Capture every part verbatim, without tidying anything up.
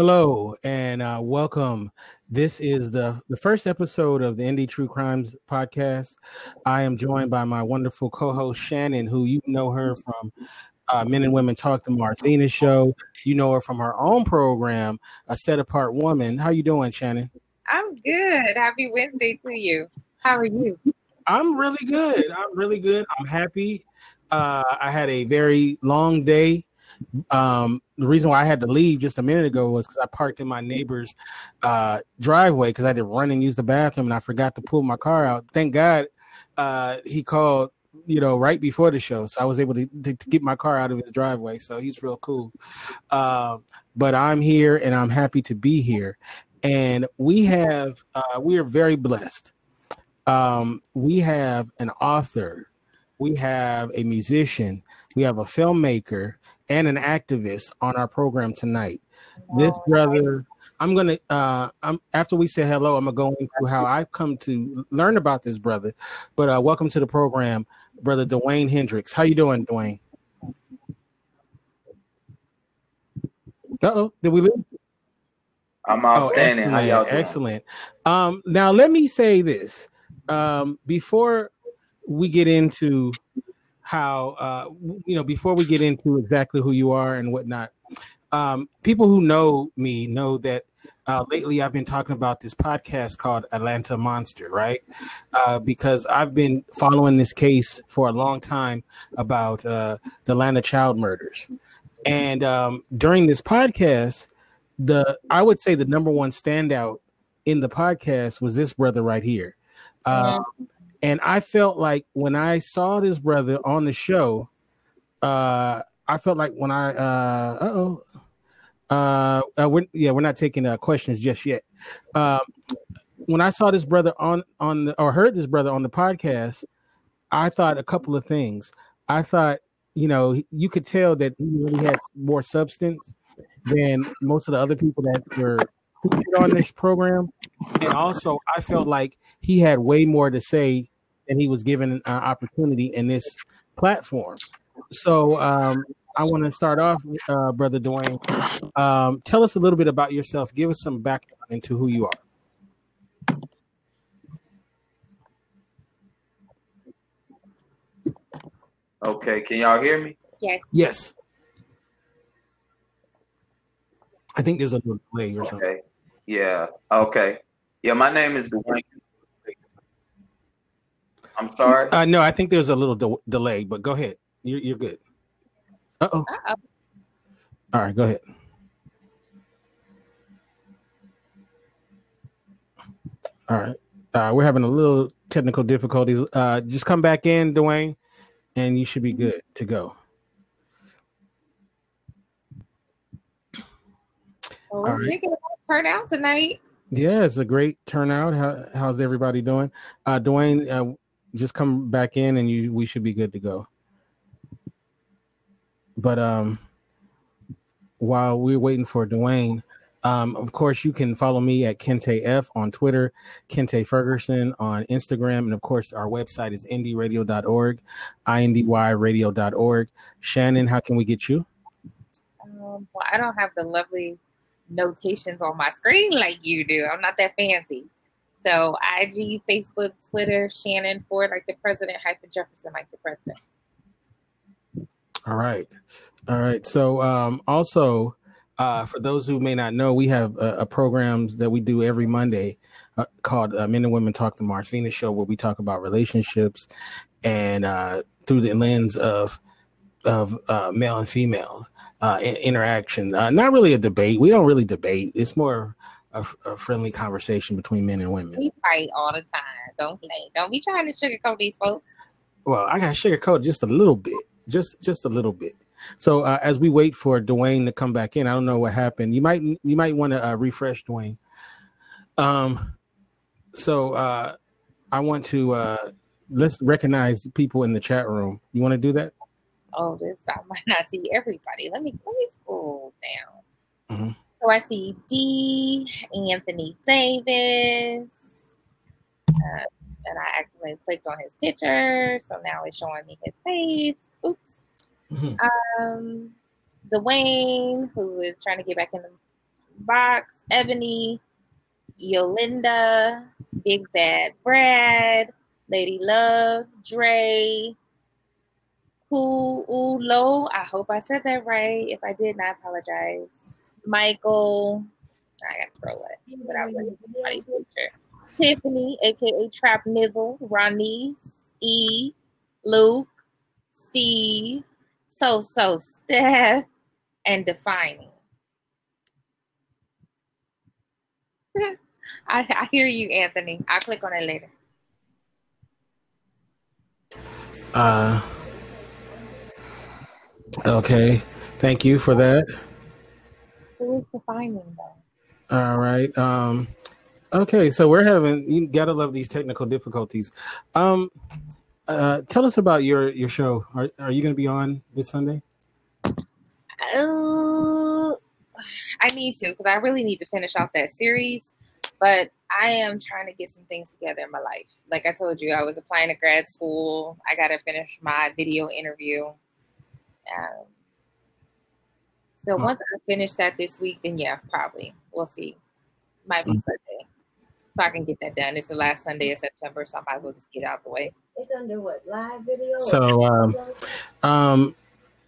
Hello and uh, welcome. This is the, the first episode of the Indie True Crimes podcast. I am joined by my wonderful co-host Shannon, who you know her from uh, Men and Women Talk, the Martina Show. You know her from her own program, A Set Apart Woman. How you doing, Shannon? I'm good. Happy Wednesday to you. How are you? I'm really good. I'm really good. I'm happy. Uh, I had a very long day. Um, the reason why I had to leave just a minute ago was because I parked in my neighbor's uh, driveway because I had to run and use the bathroom and I forgot to pull my car out. Thank God uh, he called, you know, right before the show. So I was able to, to, to get my car out of his driveway. So he's real cool. Uh, but I'm here and I'm happy to be here. And we have, uh, we are very blessed. Um, we have an author. We have a musician. We have a filmmaker and an activist on our program tonight. This brother, I'm gonna, uh, I'm after we say hello, I'm gonna go into how I've come to learn about this brother. But uh, welcome to the program, brother Dwayne Hendricks. How you doing, Dwayne? Uh-oh, did we leave? I'm outstanding. Oh, how y'all doing? Excellent. Um, now let me say this um, before we get into how, uh, you know, before we get into exactly who you are and whatnot, um, people who know me know that uh, lately I've been talking about this podcast called Atlanta Monster, right? Uh, because I've been following this case for a long time about uh, the Atlanta child murders. And um, during this podcast, the I would say the number one standout in the podcast was this brother right here. Uh, mm-hmm. And I felt like when I saw this brother on the show, uh, I felt like when I, uh, uh-oh, uh, uh, we're, yeah, we're not taking uh, questions just yet. Uh, when I saw this brother on, on the, or heard this brother on the podcast, I thought a couple of things. I thought, you know, you could tell that he really had more substance than most of the other people that were featured on this program. And also, I felt like he had way more to say than he was given an uh, opportunity in this platform. So um, I want to start off, uh, Brother Dwayne. Um, tell us a little bit about yourself. Give us some background into who you are. Okay. Can y'all hear me? Yes. Yes. I think there's a little delay or okay. something. Yeah. Okay. Yeah, my name is Dwayne. I'm sorry. Uh, no, I think there's a little de- delay, but go ahead. You're, you're good. Uh-oh. Uh-oh. All right, go ahead. All right. Uh, we're having a little technical difficulties. Uh, just come back in, Dwayne, and you should be good to go. Well, all right. Turn out tonight. Yeah, it's a great turnout. How, how's everybody doing? Uh, Dwayne, uh, just come back in and you we should be good to go. But um, while we're waiting for Dwayne, um, of course, you can follow me at Kente F on Twitter, Kente Ferguson on Instagram. And of course, our website is indy radio dot org, indy radio dot org. Shannon, how can we get you? Um, well, I don't have the lovely notations on my screen like you do. I'm not that fancy. So I G, Facebook, Twitter, Shannon Ford like the president, hyphen Jefferson like the president. All right, all right. So um, also uh, for those who may not know, we have a, a programs that we do every Monday uh, called uh, Men and Women Talk, the Martina Show, where we talk about relationships and uh, through the lens of of uh, male and female uh, interaction. Uh, not really a debate. We don't really debate. It's more a, a friendly conversation between men and women. We fight all the time. Don't play. Don't be trying to sugarcoat these folks. Well, I got sugarcoat just a little bit. Just just a little bit. So uh, as we wait for Dwayne to come back in, I don't know what happened. You might you might want to uh, refresh Dwayne. Um. So uh, I want to uh, let's recognize people in the chat room. You want to do that? Oh, this I might not see everybody. Let me let me scroll down. Mm-hmm. So I see D, Anthony Davis, uh, and I accidentally clicked on his picture, so now it's showing me his face. Oops. Mm-hmm. Um, Dwayne, who is trying to get back in the Box, Ebony, Yolinda, Big Bad Brad, Lady Love, Dre, Kuulo, I hope I said that right. If I didn't, I apologize. Michael, I gotta scroll it, but I wasn't somebody's picture. Tiffany, aka Trap Nizzle, Ronnie, E, Luke, Steve, So So Steph, and Defining. I, I hear you, Anthony. I'll click on it later. Uh, okay. Thank you for that. Who is Defining, though? All right. Um, okay, so we're having, you gotta love these technical difficulties. Um, uh, tell us about your, your show. Are are you gonna be on this Sunday? Uh, I need to, because I really need to finish off that series, but I am trying to get some things together in my life. Like I told you, I was applying to grad school. I got to finish my video interview. Um, so hmm. once I finish that this week, then yeah, probably. We'll see. Might be hmm. Sunday. So I can get that done. It's the last Sunday of September, so I might as well just get out of the way. It's under what? Live video? So, um, um,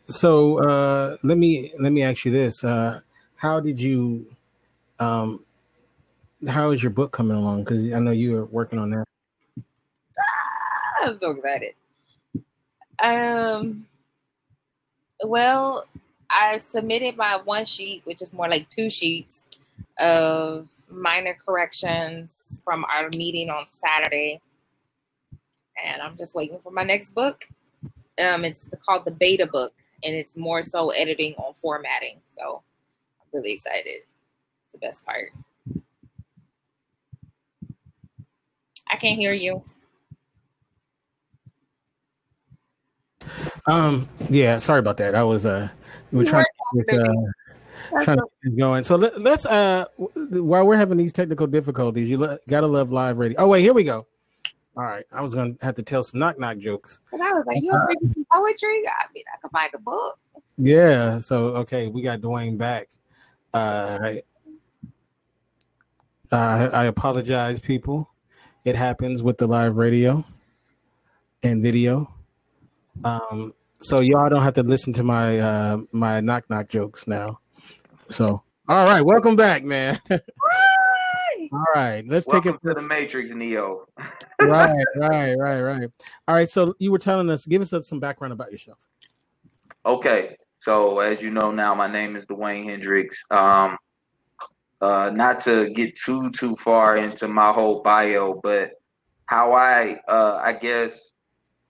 so uh, let me let me ask you this. Uh, how did you... Um, How is your book coming along? Because I know you are working on that. Ah, I'm so excited. Um, well, I submitted my one sheet, which is more like two sheets of minor corrections from our meeting on Saturday. And I'm just waiting for my next book. Um, it's called the Beta Book, and it's more so editing on formatting. So I'm really excited. It's the best part. I can't hear you. Um. Yeah. Sorry about that. I was. Uh. We were trying to get, uh, trying to get going. So let, let's. Uh. While we're having these technical difficulties, you lo- gotta love live radio. Oh wait, here we go. All right. I was gonna have to tell some knock knock jokes. But I was like, you uh, reading some poetry? I mean, I could buy the book. Yeah. So okay, we got Dwayne back. Uh. I, uh, I apologize, people. It happens with the live radio and video. Um, so y'all don't have to listen to my uh, my knock knock jokes now. So, all right, welcome back, man. All right, let's welcome take it to the Matrix, Neo. right, right, right, right. All right, so you were telling us, give us some background about yourself. Okay, so as you know now, my name is Dwayne Hendricks. Um, Uh, not to get too, too far into my whole bio, but how I, uh, I guess,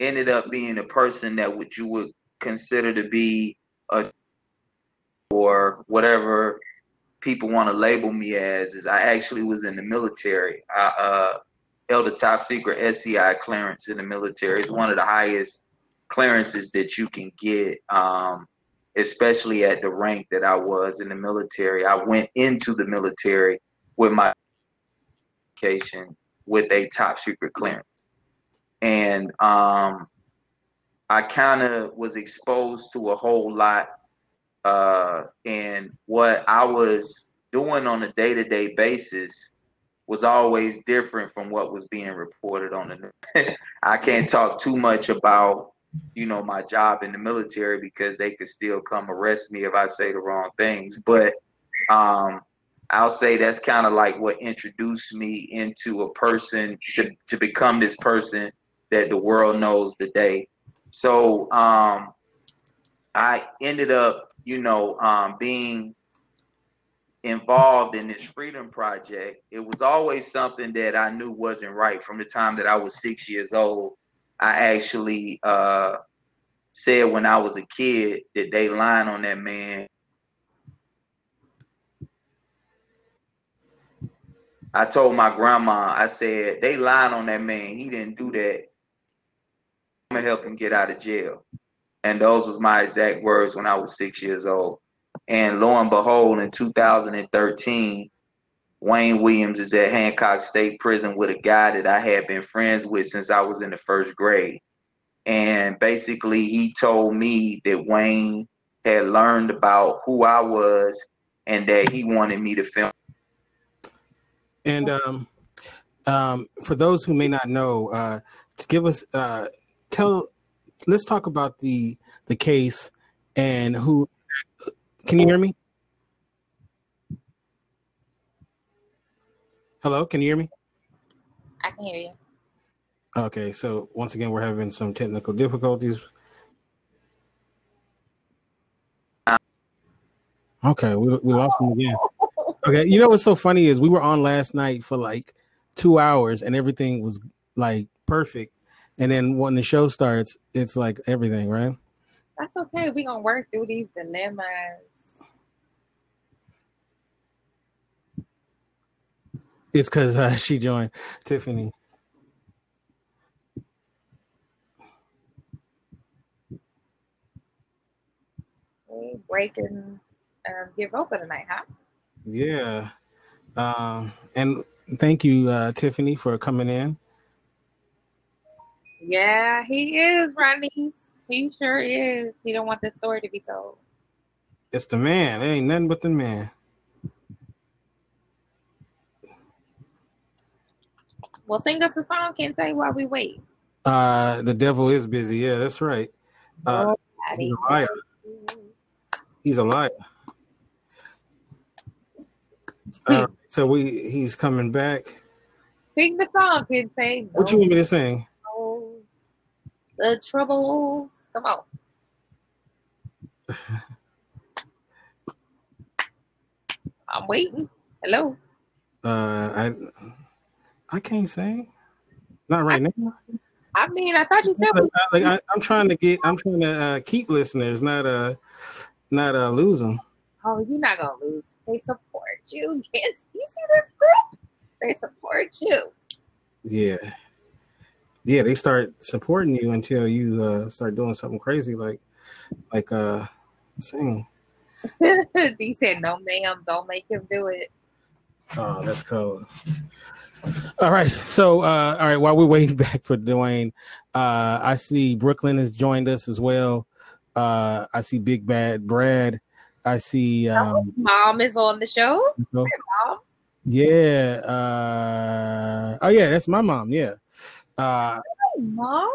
ended up being a person that what you would consider to be a or whatever people want to label me as is I actually was in the military. I uh, held a top secret S C I clearance in the military. It's one of the highest clearances that you can get. Um, especially at the rank that I was in the military. I went into the military with my education with a top secret clearance. And um, I kind of was exposed to a whole lot. Uh, and what I was doing on a day-to-day basis was always different from what was being reported on the I can't talk too much about you know, my job in the military because they could still come arrest me if I say the wrong things. But um, I'll say that's kind of like what introduced me into a person to, to become this person that the world knows today. So um, I ended up, you know, um, being involved in this freedom project. It was always something that I knew wasn't right from the time that I was six years old. I actually uh, said when I was a kid that they lying on that man. I told my grandma, I said, they lying on that man. He didn't do that. I'm gonna help him get out of jail. And those was my exact words when I was six years old. And lo and behold, in two thousand thirteen, Wayne Williams is at Hancock State Prison with a guy that I had been friends with since I was in the first grade. And basically he told me that Wayne had learned about who I was and that he wanted me to film. And um, um, for those who may not know, uh, to give us uh, tell, let's talk about the the case and who. Can you hear me? Hello, can you hear me? I can hear you. Okay, so once again, we're having some technical difficulties. Okay, we we lost him again. Okay, you know what's so funny is we were on last night for like two hours and everything was like perfect. And then when the show starts, it's like everything, right? That's okay. We're going to work through these dilemmas. It's because uh, she joined Tiffany. We break and um, give over tonight, huh? Yeah. Um, and thank you, uh, Tiffany, for coming in. Yeah, he is, Ronnie. He sure is. He don't want this story to be told. It's the man. It ain't nothing but the man. Well, sing us a song, Kente, while we wait. Uh, the devil is busy. Yeah, that's right. Uh, he's a liar. He's a liar. Uh, so we he's coming back. Sing the song, Kente. What you want me to sing? The trouble. Come on. I'm waiting. Hello. Uh, I. I can't sing. Not right I, now. I mean, I thought you said. Like, like, I, I'm trying to get. I'm trying to uh, keep listeners, not uh, not uh, lose them. Oh, you're not gonna lose. They support you. Yes, you see this group? They support you. Yeah, yeah. They start supporting you until you uh, start doing something crazy, like like uh, singing. He said, "No, ma'am, don't make him do it." Oh, that's cold. All right. So, uh, all right. While we're waiting back for Dwayne, uh, I see Brooklyn has joined us as well. Uh, I see Big Bad Brad. I see. Um, Mom is on the show. So, mom. Yeah. Uh, oh, yeah. That's my mom. Yeah. Uh, mom.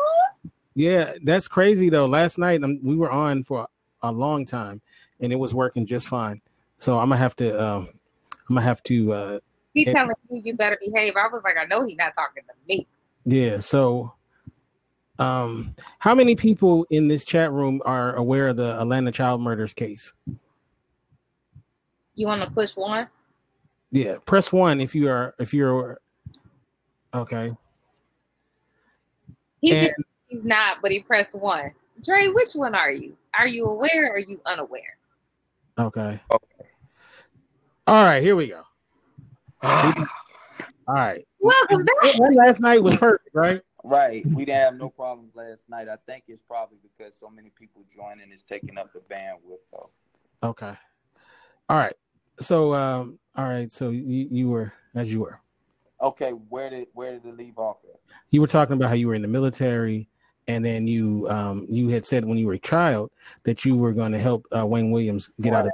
Yeah. That's crazy, though. Last night um, we were on for a long time and it was working just fine. So I'm going to have to. Um, I'm going to have to. Uh, He telling you you better behave. I was like, I know he's not talking to me. Yeah. So, um, how many people in this chat room are aware of the Atlanta child murders case? You want to push one? Yeah, press one if you are. If you're okay. He and, just, he's not, but he pressed one. Dre, which one are you? Are you aware or are you unaware? Okay. Okay. All right. Here we go. All right. Welcome back. Last night was perfect, right? Right. We didn't have no problems last night. I think it's probably because so many people joining is taking up the bandwidth, though. Okay. All right. So, um, all right. So you, you were as you were. Okay. Where did where did it leave off at? You were talking about how you were in the military, and then you um you had said when you were a child that you were going to help uh, Wayne Williams get right out of.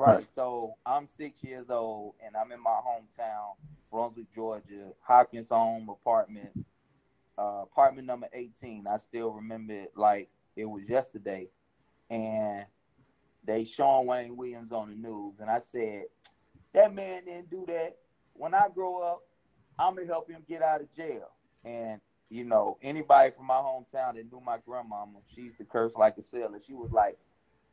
Right, so I'm six years old, and I'm in my hometown, Brunswick, Georgia, Hopkins Home Apartments, uh, apartment number eighteen. I still remember it like it was yesterday. And they showing Wayne Williams on the news, and I said, that man didn't do that. When I grow up, I'm going to help him get out of jail. And, you know, anybody from my hometown that knew my grandmama, she used to curse like a sailor. She was like,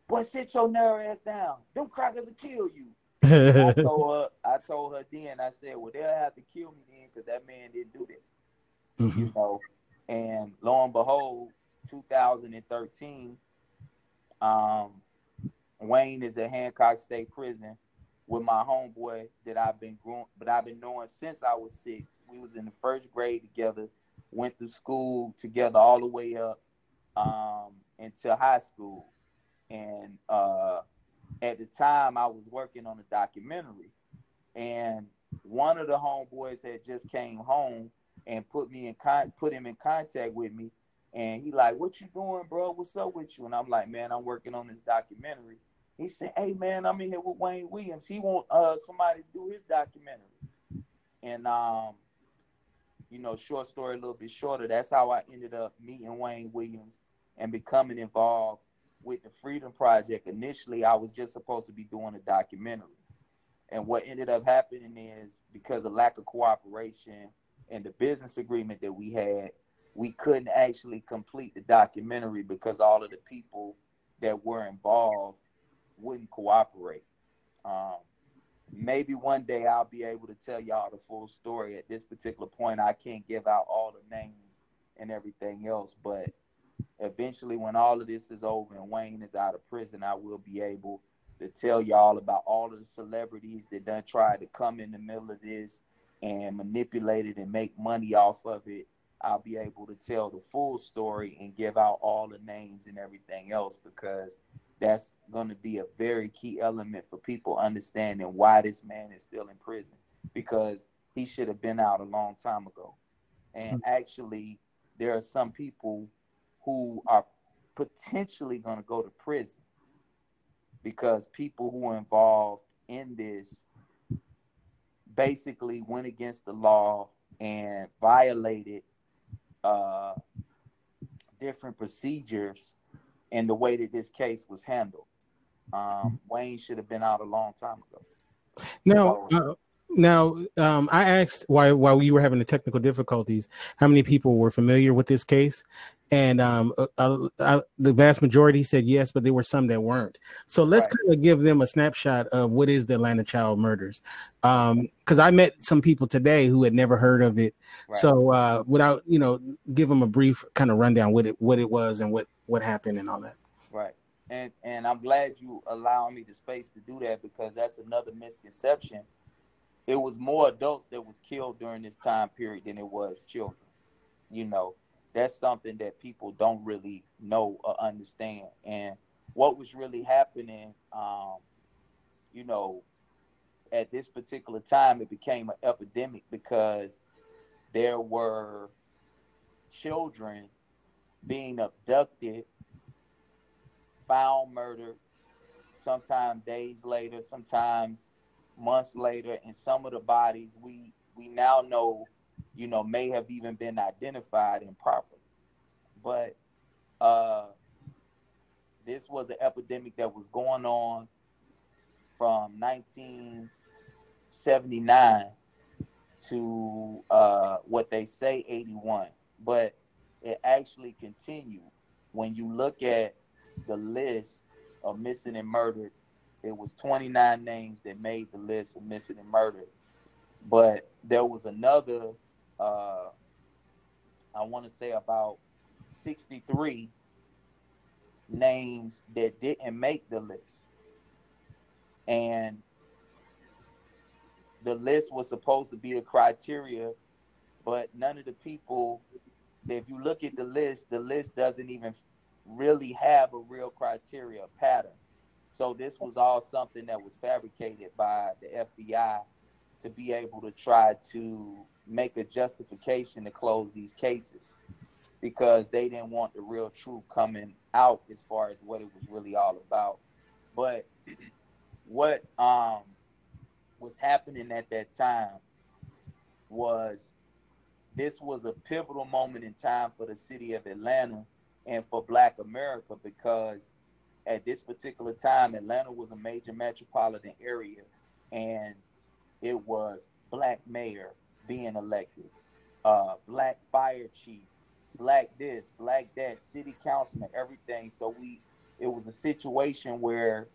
boy, sit your narrow ass down. Them crackers will kill you. I told her, I told her then, I said, well, they'll have to kill me then because that man didn't do that. Mm-hmm. You know? And lo and behold, two thousand thirteen, um, Wayne is at Hancock State Prison with my homeboy that I've been growing, but I've been knowing since I was six. We was in the first grade together, went to school together all the way up um, into high school. And uh, at the time, I was working on a documentary, and one of the homeboys had just came home and put me in con- put him in contact with me, and he like, "What you doing, bro? What's up with you?" And I'm like, "Man, I'm working on this documentary." He said, hey, man, I'm in here with Wayne Williams. He want uh, somebody to do his documentary. And, um, you know, short story, a little bit shorter, that's how I ended up meeting Wayne Williams and becoming involved with the Freedom Project. Initially, I was just supposed to be doing a documentary. And what ended up happening is, because of lack of cooperation and the business agreement that we had, we couldn't actually complete the documentary because all of the people that were involved wouldn't cooperate. Um, maybe one day I'll be able to tell y'all the full story. At this particular point, I can't give out all the names and everything else, but eventually when all of this is over and Wayne is out of prison, I will be able to tell y'all about all of the celebrities that done tried to come in the middle of this and manipulate it and make money off of it. I'll be able to tell the full story and give out all the names and everything else, because that's going to be a very key element for people understanding why this man is still in prison, because he should have been out a long time ago. And actually, there are some people who are potentially going to go to prison because people who are involved in this basically went against the law and violated uh, different procedures and the way that this case was handled. Um, Wayne should have been out a long time ago. Now, uh, now um, I asked why, while we were having the technical difficulties, how many people were familiar with this case? And um, uh, uh, uh, the vast majority said yes, but there were some that weren't. So let's right. kind of give them a snapshot of what is the Atlanta Child Murders. Um, because I met some people today who had never heard of it. Right. So uh, without, you know, give them a brief kind of rundown what it what it was and what, what happened and all that. Right. And and I'm glad you allowed me the space to do that, because that's another misconception. It was more adults that was killed during this time period than it was children, you know. That's something that people don't really know or understand. And what was really happening, um, you know, at this particular time, it became an epidemic because there were children being abducted, found murdered, sometimes days later, sometimes months later. And some of the bodies we, we now know, you know, may have even been identified improperly. But uh, this was an epidemic that was going on from nineteen seventy-nine to uh, what they say eighty-one. But it actually continued. When you look at the list of missing and murdered, it was twenty-nine names that made the list of missing and murdered. But there was another... Uh, I want to say about sixty-three names that didn't make the list. And the list was supposed to be the criteria, but none of the people, if you look at the list, the list doesn't even really have a real criteria pattern. So this was all something that was fabricated by the F B I to be able to try to make a justification to close these cases, because they didn't want the real truth coming out as far as what it was really all about. But what um, was happening at that time was, this was a pivotal moment in time for the city of Atlanta and for Black America, because at this particular time, Atlanta was a major metropolitan area, and it was Black mayor being elected, uh, Black fire chief, Black this, Black that, city councilman, everything. So we, it was a situation where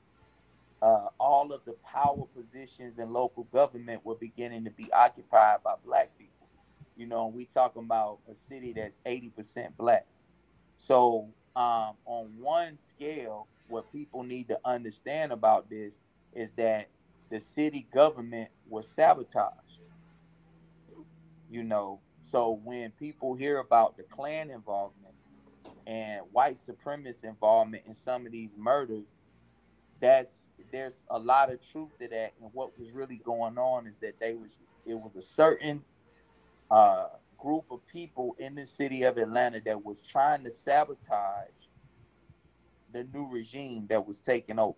uh, all of the power positions in local government were beginning to be occupied by Black people. You know, we talking about a city that's eighty percent Black. So um, on one scale, what people need to understand about this is that the city government was sabotaged. You know, so when people hear about the Klan involvement and white supremacist involvement in some of these murders, that's there's a lot of truth to that. And what was really going on is that they was it was a certain uh, group of people in the city of Atlanta that was trying to sabotage the new regime that was taking over.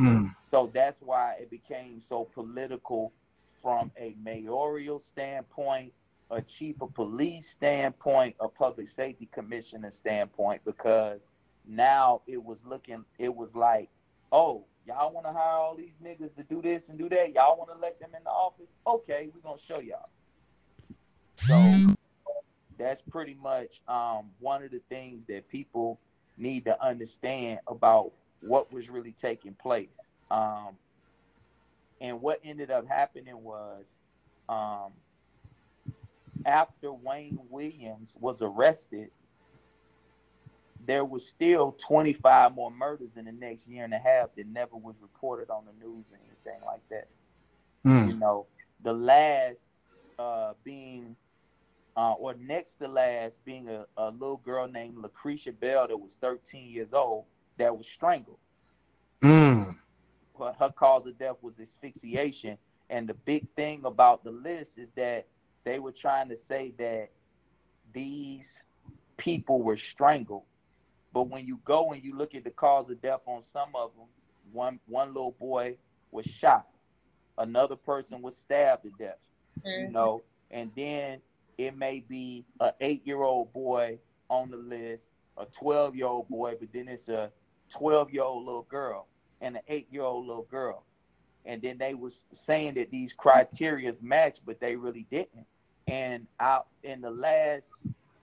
Mm. So that's why it became so political from a mayoral standpoint, a chief of police standpoint, a public safety commissioner standpoint, because now it was looking, it was like, oh, y'all want to hire all these niggas to do this and do that? Y'all want to elect them in the office? Okay, we're going to show y'all. So that's pretty much um, one of the things that people need to understand about what was really taking place. Um, and what ended up happening was um, after Wayne Williams was arrested, there was still twenty-five more murders in the next year and a half that never was reported on the news or anything like that. Mm. You know, the last uh, being, uh, or next to last being a, a little girl named Lucretia Bell that was thirteen years old that was strangled. Mm. But her cause of death was asphyxiation. And the big thing about the list is that they were trying to say that these people were strangled. But when you go and you look at the cause of death on some of them, one one little boy was shot. Another person was stabbed to death, mm-hmm. you know. And then it may be an eight-year-old boy on the list, a twelve-year-old boy, but then it's a twelve-year-old little girl and an eight-year-old little girl. And then they was saying that these criterias matched, but they really didn't. And out in the last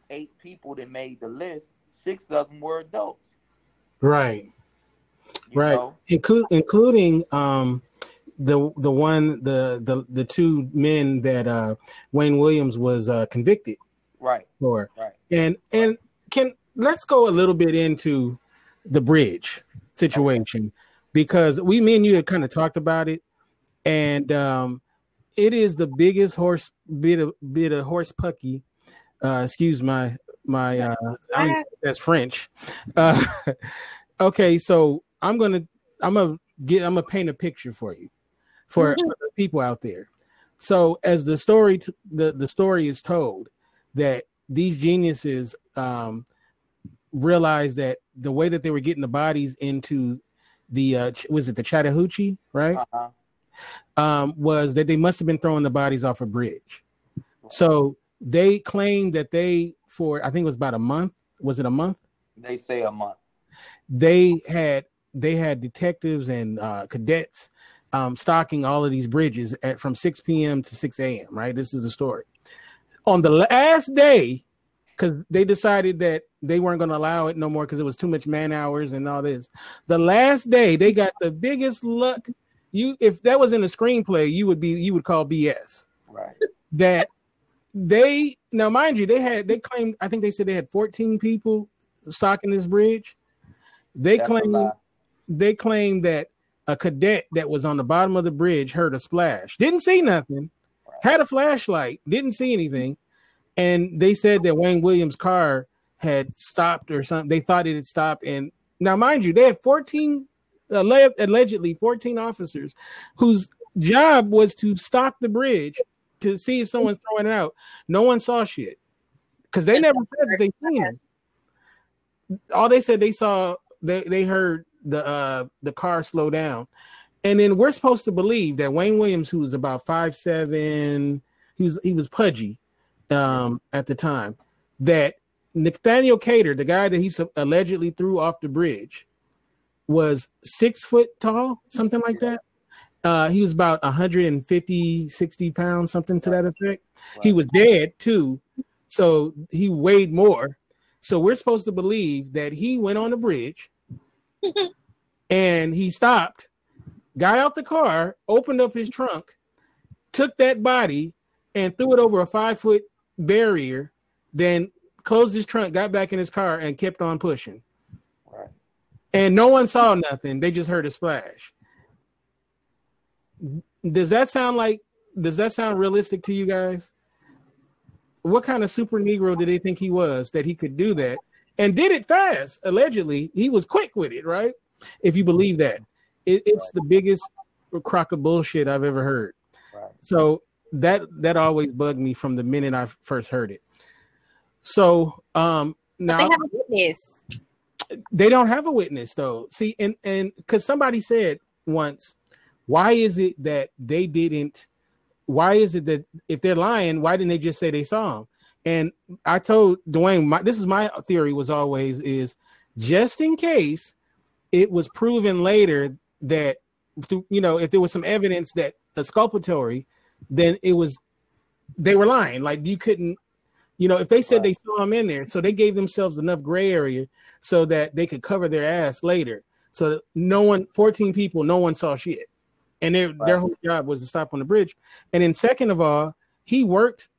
eight people that made the list, six of them were adults. Right. You right. Inclu- including um, the the one, the, the, the two men that uh, Wayne Williams was uh, convicted right. for. Right. And, and can let's go a little bit into the bridge situation, okay. because we, me and you had kind of talked about it. And um, it is the biggest horse, bit of, bit of horse pucky, uh, excuse my My uh, I don't, that's French. Uh, okay, so I'm gonna I'm gonna get I'm gonna paint a picture for you, for mm-hmm. the people out there. So as the story t- the the story is told, that these geniuses um, realized that the way that they were getting the bodies into the uh, was it the Chattahoochee, right? Uh-huh. Um, was that they must have been throwing the bodies off a bridge. So they claimed that they. For I think it was about a month. Was it a month? They say a month. They had they had detectives and uh, cadets um, stocking all of these bridges at from six p.m. to six a.m. Right. This is the story. On the last day, because they decided that they weren't going to allow it no more because it was too much man hours and all this. The last day they got the biggest luck. You, if that was in a screenplay, you would be you would call B S. Right. That. They now, mind you, they had they claimed I think they said they had fourteen people stocking this bridge. They That's claimed they claimed that a cadet that was on the bottom of the bridge heard a splash, didn't see nothing, had a flashlight, didn't see anything, and they said that Wayne Williams' car had stopped or something. They thought it had stopped, and now, mind you, they had fourteen allegedly fourteen officers whose job was to stock the bridge. To see if someone's throwing it out. No one saw shit because they never said that they seen it. All they said they saw, they, they heard the uh, the car slow down. And then we're supposed to believe that Wayne Williams, who was about five seven, he was, he was pudgy um, at the time, that Nathaniel Cater, the guy that he allegedly threw off the bridge, was six foot tall, something like that. Uh, he was about one hundred fifty, sixty pounds, something to that effect. Wow. He was dead too, so he weighed more. So we're supposed to believe that he went on the bridge and he stopped, got out the car, opened up his trunk, took that body and threw it over a five foot barrier, then closed his trunk, got back in his car and kept on pushing. Wow. And no one saw nothing. They just heard a splash. Does that sound like, does that sound realistic to you guys? What kind of super Negro did they think he was that he could do that and did it fast? Allegedly, he was quick with it, right? If you believe that. It, it's the biggest crock of bullshit I've ever heard. Right. So that that always bugged me from the minute I first heard it. So um, now but they have a witness. They don't have a witness though. See, and and because somebody said once, why is it that they didn't? Why is it that if they're lying, why didn't they just say they saw him? And I told Dwayne, my, this is my theory was always is just in case it was proven later that, you know, if there was some evidence that the exculpatory, then it was, they were lying. Like you couldn't, you know, if they said they saw him in there, so they gave themselves enough gray area so that they could cover their ass later. So no one, fourteen people, no one saw shit. And their, wow. their whole job was to stop on the bridge. And then second of all, he worked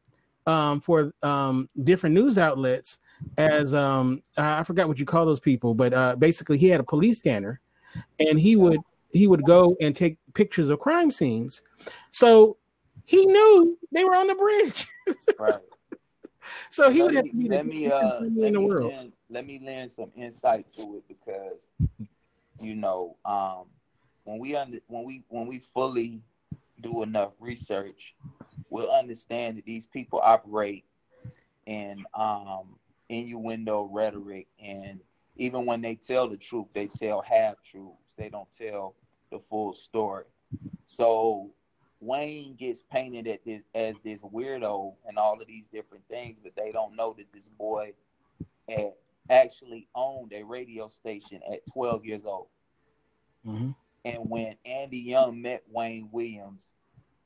um, for um, different news outlets as, um, I forgot what you call those people, but uh, basically he had a police scanner and he would, he would go and take pictures of crime scenes. So he knew they were on the bridge. Right. So he would have to be let me, uh, let, me lend, let me lend some insight to it because, you know, um, when we under, when we when we fully do enough research, we'll understand that these people operate in um, innuendo rhetoric, and even when they tell the truth, they tell half truths. They don't tell the full story. So Wayne gets painted at this as this weirdo and all of these different things, but they don't know that this boy had actually owned a radio station at twelve years old. Mm-hmm. And when Andy Young met Wayne Williams,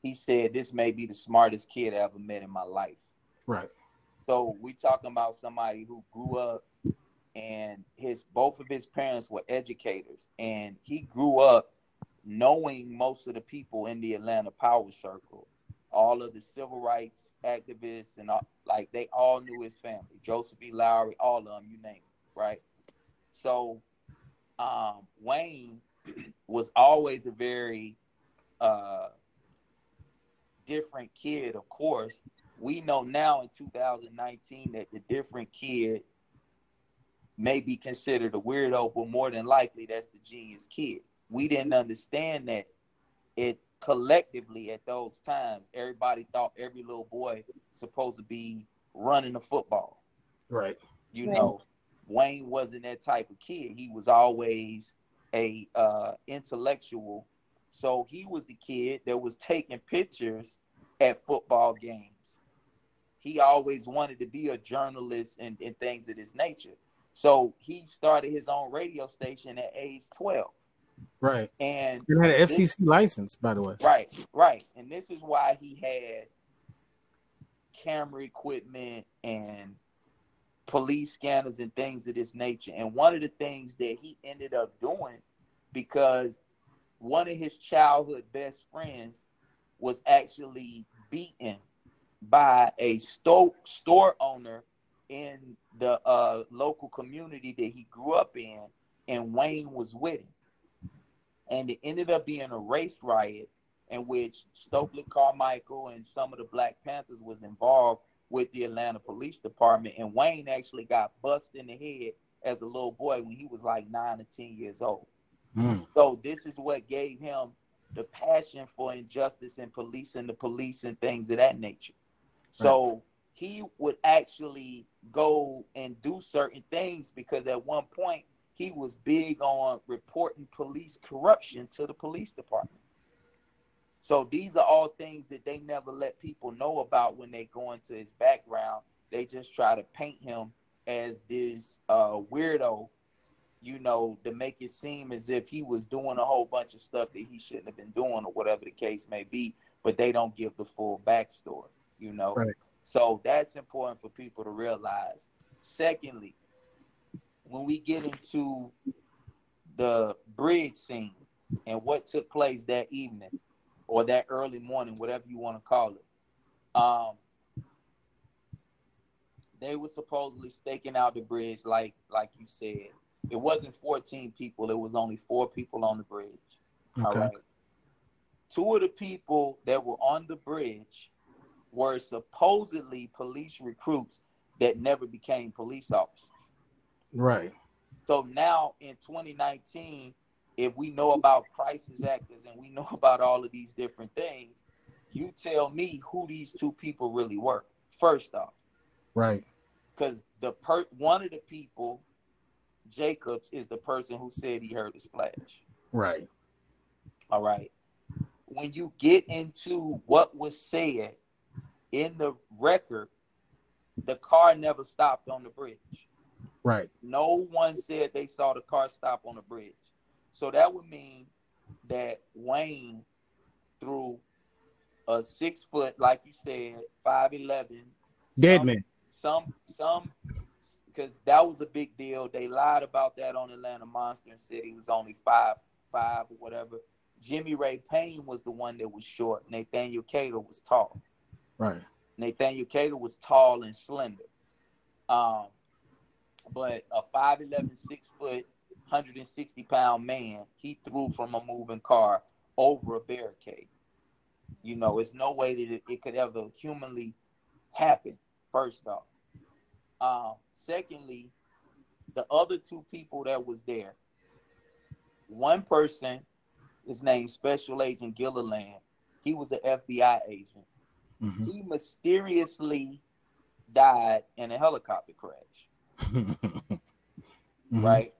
he said, this may be the smartest kid I ever met in my life. Right. So we talking about somebody who grew up and his both of his parents were educators. And he grew up knowing most of the people in the Atlanta power circle, all of the civil rights activists, and all, like they all knew his family, Joseph E. Lowry, all of them, you name it, right? So um, Wayne was always a very uh, different kid, of course. We know now in two thousand nineteen that the different kid may be considered a weirdo, but more than likely that's the genius kid. We didn't understand that it collectively at those times, everybody thought every little boy supposed to be running the football. Right. You know, Wayne wasn't that type of kid. He was always a uh, intellectual. So he was the kid that was taking pictures at football games. He always wanted to be a journalist and, and things of this nature. So he started his own radio station at age twelve. Right. And he had an F C C license, by the way. Right, right. And this is why he had camera equipment and police scanners and things of this nature. And one of the things that he ended up doing, because one of his childhood best friends was actually beaten by a store store owner in the uh, local community that he grew up in, and Wayne was with him. And it ended up being a race riot in which Stokely Carmichael and some of the Black Panthers was involved with the Atlanta Police Department. And Wayne actually got busted in the head as a little boy when he was like nine or ten years old. Mm. So this is what gave him the passion for injustice and policing the police and things of that nature. So right. He would actually go and do certain things because at one point, he was big on reporting police corruption to the police department. So these are all things that they never let people know about when they go into his background. They just try to paint him as this uh, weirdo, you know, to make it seem as if he was doing a whole bunch of stuff that he shouldn't have been doing or whatever the case may be, but they don't give the full backstory, you know. Right. So that's important for people to realize. Secondly, when we get into the bridge scene and what took place that evening or that early morning, whatever you want to call it, um, they were supposedly staking out the bridge, like like you said. It wasn't fourteen people. It was only four people on the bridge. Okay. All right. Two of the people that were on the bridge were supposedly police recruits that never became police officers. Right. So now in twenty nineteen, if we know about crisis actors and we know about all of these different things, you tell me who these two people really were. First off, right? Because the per- one of the people, Jacobs, is the person who said he heard the splash. Right. All right. When you get into what was said in the record, the car never stopped on the bridge. Right. No one said they saw the car stop on the bridge. So that would mean that Wayne threw a six foot, like you said, five eleven dead man. Some, some, because that was a big deal. They lied about that on Atlanta Monster and said he was only five, five or whatever. Jimmy Ray Payne was the one that was short. Nathaniel Cater was tall. Right. Nathaniel Cater was tall and slender. Um, but a five eleven, six foot, one hundred sixty pound man, he threw from a moving car over a barricade. You know, it's no way that it, it could ever humanly happen, first off. Um, secondly, the other two people that was there, one person is named Special Agent Gilliland. He was an F B I agent. Mm-hmm. He mysteriously died in a helicopter crash. Mm-hmm. Right?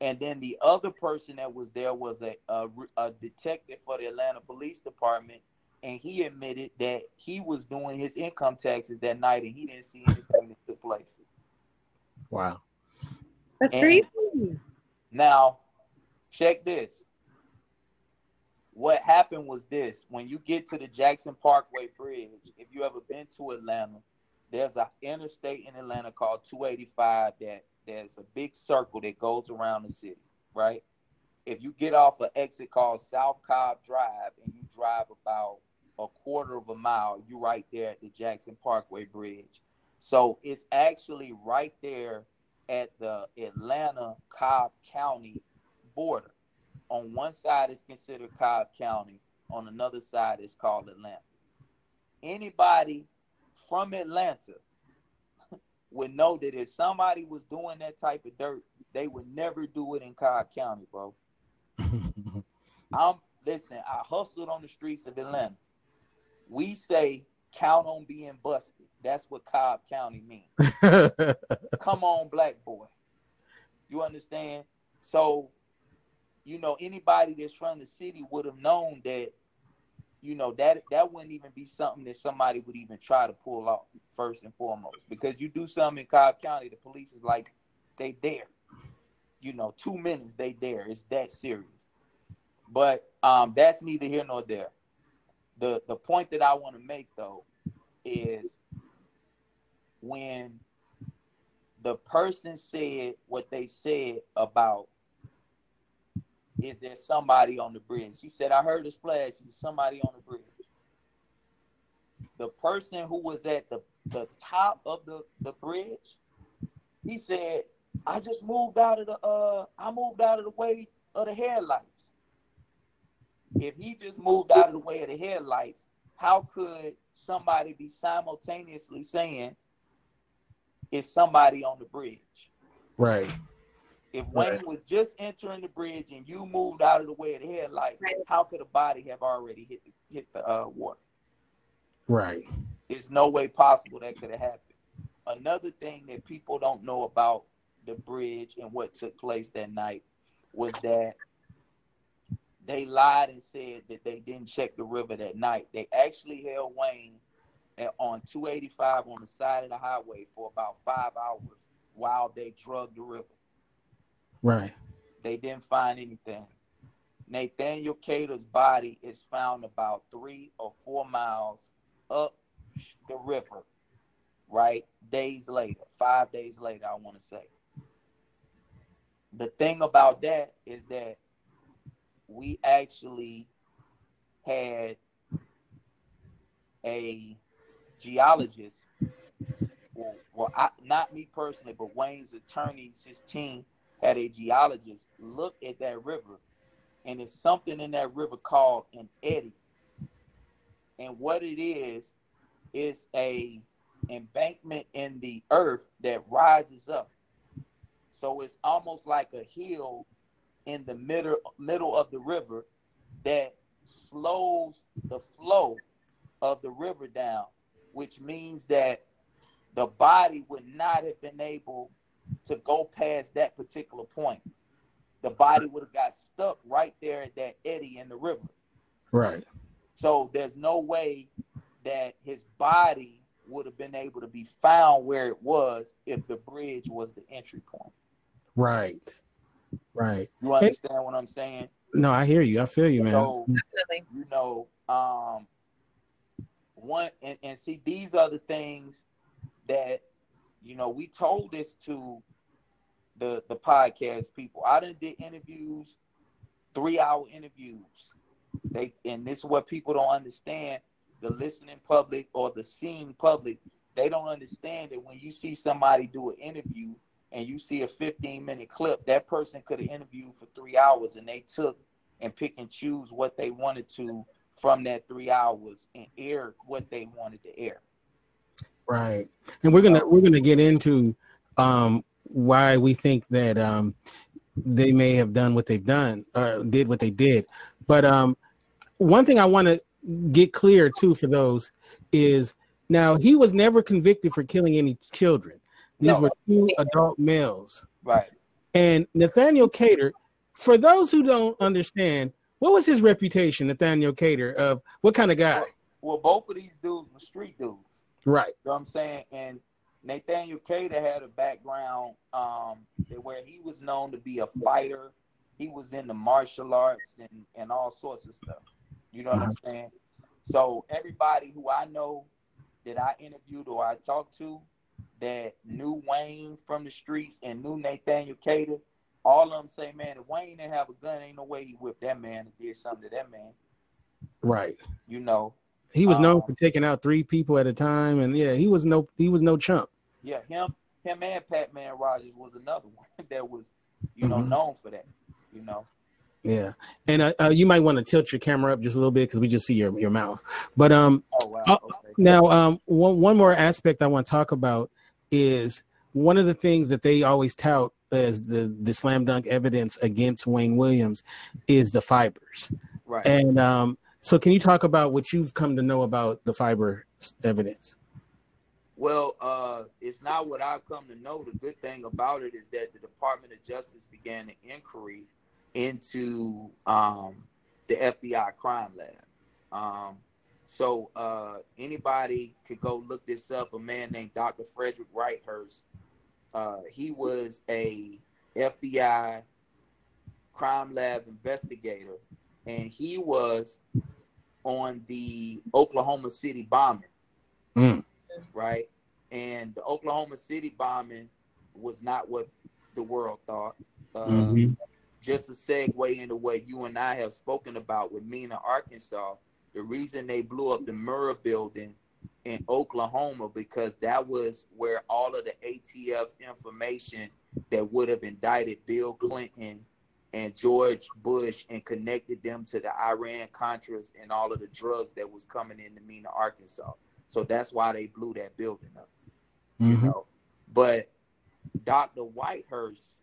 And then the other person that was there was a, a, a detective for the Atlanta Police Department, and he admitted that he was doing his income taxes that night, and he didn't see anything that took place. Wow. That's and crazy. Now, check this. What happened was this. When you get to the Jackson Parkway Bridge, if you ever been to Atlanta, there's an interstate in Atlanta called two eighty-five that there's a big circle that goes around the city, right? If you get off an exit called South Cobb Drive and you drive about a quarter of a mile, you're right there at the Jackson Parkway Bridge. So it's actually right there at the Atlanta-Cobb County border. On one side is considered Cobb County. On another side is called Atlanta. Anybody from Atlanta would know that if somebody was doing that type of dirt, they would never do it in Cobb County, bro. I'm listen, I hustled on the streets of Atlanta. We say count on being busted. That's what Cobb County means. Come on, black boy. You understand? So, you know, anybody that's from the city would have known that, you know, that that wouldn't even be something that somebody would even try to pull off, first and foremost. Because you do something in Cobb County, the police is like, they there. You know, two minutes, they there. It's that serious. But um, that's neither here nor there. The, the point that I want to make, though, is when the person said what they said about, is there somebody on the bridge? She said, I heard a splash. There's somebody on the bridge. The person who was at the, the top of the, the bridge, he said, I just moved out of the uh I moved out of the way of the headlights. If he just moved out of the way of the headlights, how could somebody be simultaneously saying is somebody on the bridge? Right. If Wayne right. was just entering the bridge and you moved out of the way of the headlights, right. how could a body have already hit the, hit the uh, water? Right. There's no way possible that could have happened. Another thing that people don't know about the bridge and what took place that night was that they lied and said that they didn't check the river that night. They actually held Wayne at, on two eighty-five on the side of the highway for about five hours while they drugged the river. Right. They didn't find anything. Nathaniel Cater's body is found about three or four miles up the river, right? Days later, five days later, I want to say. The thing about that is that we actually had a geologist, well, well I, not me personally, but Wayne's attorneys, his team, had a geologist look at that river, and it's something in that river called an eddy. And what it is, is a embankment in the earth that rises up. So it's almost like a hill in the middle, middle of the river that slows the flow of the river down, which means that the body would not have been able to go past that particular point. the body would have got stuck right there at that eddy in the river. Right. So there's no way that his body would have been able to be found where it was if the bridge was the entry point. Right. Right. You understand hey, what I'm saying? No, I hear you. I feel you, man. So, you know, um, one and, and see, these are the things that, you know, we told this to the the podcast people. I done did interviews, three-hour interviews. They and this is what people don't understand, the listening public or the seeing public. They don't understand that when you see somebody do an interview and you see a fifteen-minute clip, that person could have interviewed for three hours and they took and pick and choose what they wanted to from that three hours and air what they wanted to air. Right. And we're gonna we're gonna get into um, why we think that um, they may have done what they've done, or did what they did. But um, one thing I want to get clear too for those is now he was never convicted for killing any children. These no. were two adult males. Right. And Nathaniel Cater, for those who don't understand, what was his reputation, Nathaniel Cater, of what kind of guy? Well, well, both of these dudes were street dudes. Right. You know what I'm saying? And Nathaniel Cater had a background um, where he was known to be a fighter. He was in the martial arts and, and all sorts of stuff. You know what I'm saying? So everybody who I know that I interviewed or I talked to that knew Wayne from the streets and knew Nathaniel Cater, all of them say, man, if Wayne didn't have a gun, ain't no way he whipped that man and did something to that man. Right. You know. He was known um, for taking out three people at a time, and yeah, he was no he was no chump. Yeah, him him and Pac-Man Rogers was another one that was, you know, mm-hmm. known for that, you know. Yeah, and uh, uh, you might want to tilt your camera up just a little bit because we just see your, your mouth. But um, oh, wow. okay. uh, now um, one one more aspect I want to talk about is one of the things that they always tout as the the slam dunk evidence against Wayne Williams is the fibers, right? And um. So can you talk about what you've come to know about the fiber evidence? Well, uh, it's not what I've come to know. The good thing about it is that the Department of Justice began an inquiry into um, the F B I crime lab. Um, so uh, anybody could go look this up. A man named Doctor Frederick Wrighthurst. Uh, he was a F B I crime lab investigator, and he was on the Oklahoma City bombing, mm. right? And the Oklahoma City bombing was not what the world thought. Uh, mm-hmm. Just a segue into what you and I have spoken about with Mena, Arkansas, the reason they blew up the Murrah building in Oklahoma, because that was where all of the A T F information that would have indicted Bill Clinton and George Bush and connected them to the Iran-Contras and all of the drugs that was coming into Mena, Arkansas. So that's why they blew that building up, mm-hmm. you know. But Doctor Wrighthurst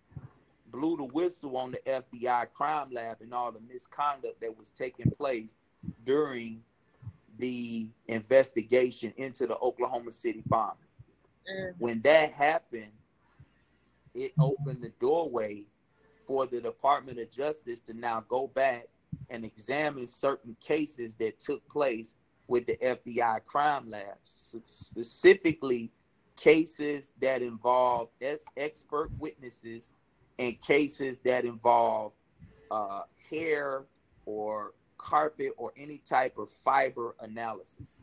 blew the whistle on the F B I crime lab and all the misconduct that was taking place during the investigation into the Oklahoma City bombing. Mm-hmm. When that happened, it opened the doorway for the Department of Justice to now go back and examine certain cases that took place with the F B I crime labs, specifically cases that involved expert witnesses and cases that involve uh, hair or carpet or any type of fiber analysis,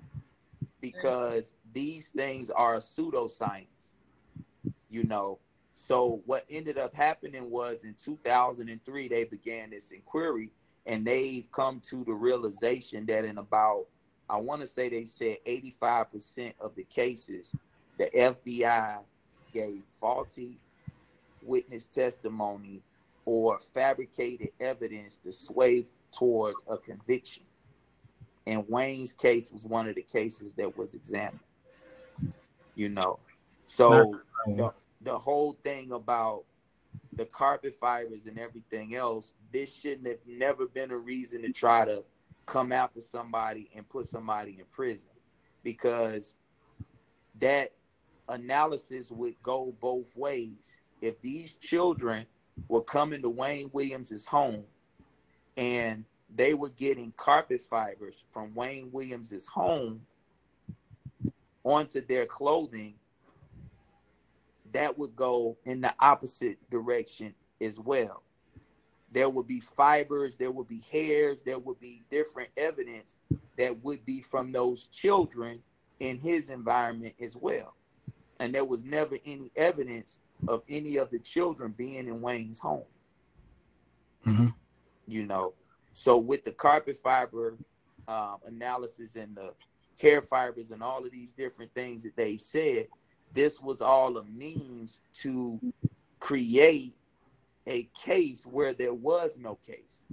because these things are a pseudoscience, you know. So what ended up happening was in two thousand three, they began this inquiry, and they've come to the realization that in about, I want to say they said eighty-five percent of the cases, the F B I gave faulty witness testimony or fabricated evidence to sway towards a conviction. And Wayne's case was one of the cases that was examined, you know. So the, the whole thing about the carpet fibers and everything else, this shouldn't have never been a reason to try to come after somebody and put somebody in prison, because that analysis would go both ways. If these children were coming to Wayne Williams' home, and they were getting carpet fibers from Wayne Williams' home onto their clothing that would go in the opposite direction as well. There would be fibers, there would be hairs, there would be different evidence that would be from those children in his environment as well. And there was never any evidence of any of the children being in Wayne's home. Mm-hmm. You know, so with the carpet fiber um, analysis and the hair fibers and all of these different things that they said, this was all a means to create a case where there was no case.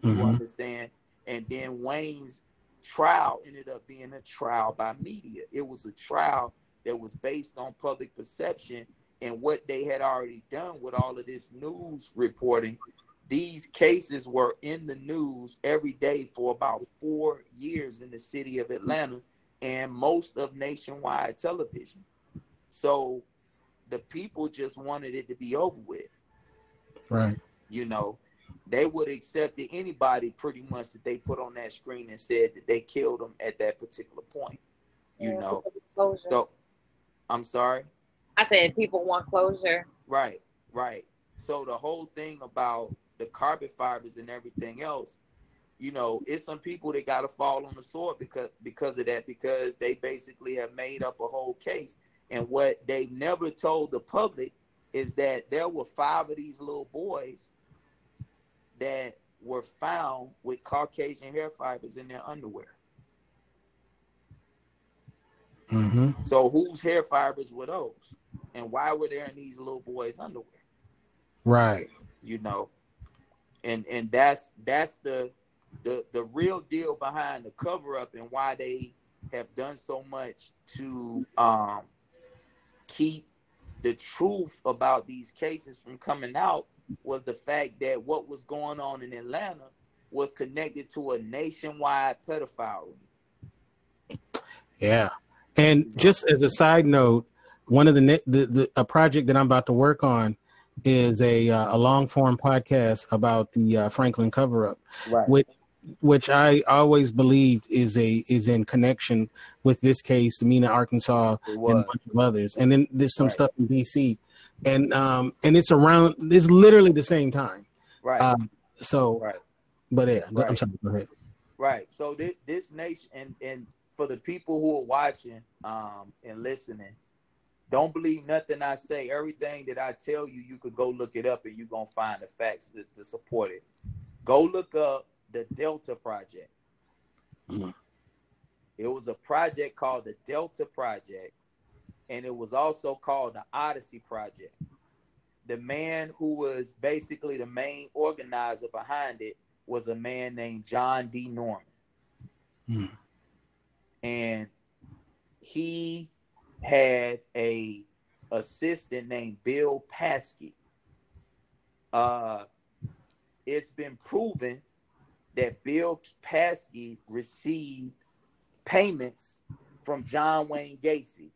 Mm-hmm. You understand? And then Wayne's trial ended up being a trial by media. It was a trial that was based on public perception and what they had already done with all of this news reporting. These cases were in the news every day for about four years in the city of Atlanta and most of nationwide television. So the people just wanted it to be over with. Right. You know, they would have accepted anybody pretty much that they put on that screen and said that they killed them at that particular point. You yeah, know, so I'm sorry. I said people want closure. Right, right. So the whole thing about the carpet fibers and everything else, you know, it's some people that got to fall on the sword because because of that, because they basically have made up a whole case. And what they never told the public is that there were five of these little boys that were found with Caucasian hair fibers in their underwear. Mm-hmm. So whose hair fibers were those? And why were they in these little boys' underwear? Right. You know, and and that's that's the the the real deal behind the cover up and why they have done so much to um, keep the truth about these cases from coming out, was the fact that what was going on in Atlanta was connected to a nationwide pedophile ring. Yeah. And just as a side note, one of the, the, the a project that I'm about to work on is a uh, a long form podcast about the uh, Franklin cover up, right. which which I always believed is a is in connection with this case, the Mena, Arkansas, and a bunch of others, and then there's some right. stuff in D C, and um and it's around it's literally the same time, right? Um, so, right. but yeah, right. I'm sorry. Go ahead. Right. So th- this nation and and. For the people who are watching um, and listening, don't believe nothing I say. Everything that I tell you, you could go look it up and you're going to find the facts to, to support it. Go look up the Delta Project. Mm-hmm. It was a project called the Delta Project, and it was also called the Odyssey Project. The man who was basically the main organizer behind it was a man named John D. Norman. Mm-hmm. And he had a assistant named Bill Paskey. Uh, it's been proven that Bill Paskey received payments from John Wayne Gacy,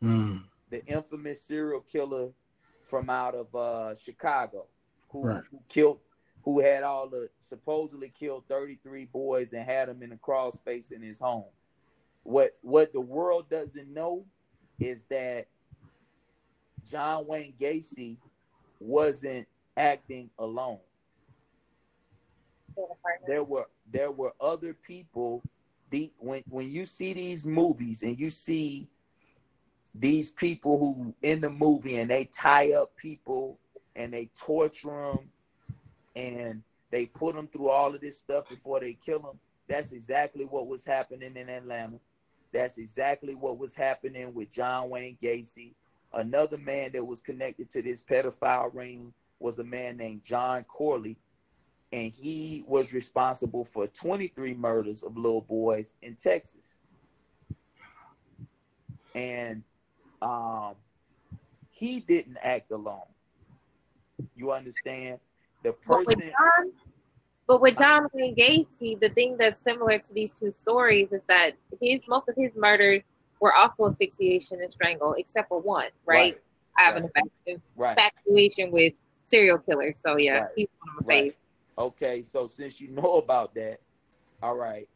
mm. the infamous serial killer from out of uh, Chicago, who, right. who killed. who had all the supposedly killed thirty-three boys and had them in a crawl space in his home. What what the world doesn't know is that John Wayne Gacy wasn't acting alone. There were there were other people. The, when when you see these movies and you see these people who in the movie and they tie up people and they torture them and they put them through all of this stuff before they kill them, that's exactly what was happening in Atlanta. That's exactly what was happening with John Wayne Gacy. Another man that was connected to this pedophile ring was a man named John Corley, and he was responsible for twenty-three murders of little boys in Texas. And um, he didn't act alone. You understand? The person, but with John, but with John Wayne Gacy, the thing that's similar to these two stories is that his most of his murders were also asphyxiation and strangle, except for one, right? right. I have right. an infatuation right. with serial killer. So yeah, right. He's one of my right. faves. Okay, so since you know about that, all right.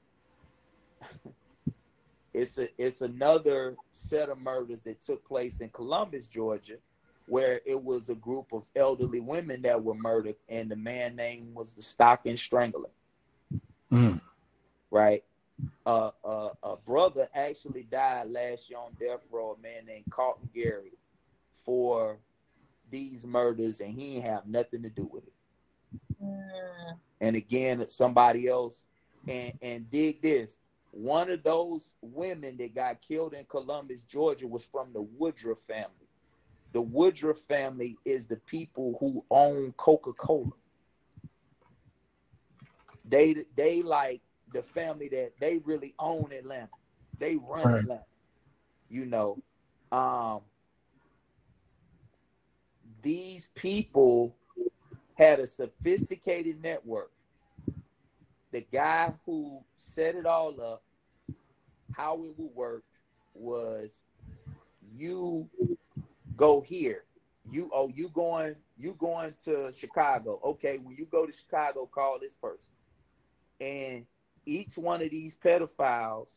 It's a it's another set of murders that took place in Columbus, Georgia, where it was a group of elderly women that were murdered, and the man's name was the Stocking Strangler. Mm. Right? Uh, uh, a brother actually died last year on death row, a man named Carlton Gary, for these murders, and he ain't have nothing to do with it. Mm. And again, it's somebody else. And, and dig this. One of those women that got killed in Columbus, Georgia, was from the Woodruff family. The Woodruff family is the people who own Coca-Cola. They they like the family that they really own Atlanta. They run right. Atlanta. You know, um, these people had a sophisticated network. The guy who set it all up, how it would work was you go here. You oh you going you going to Chicago. Okay, when you go to Chicago, call this person. And each one of these pedophiles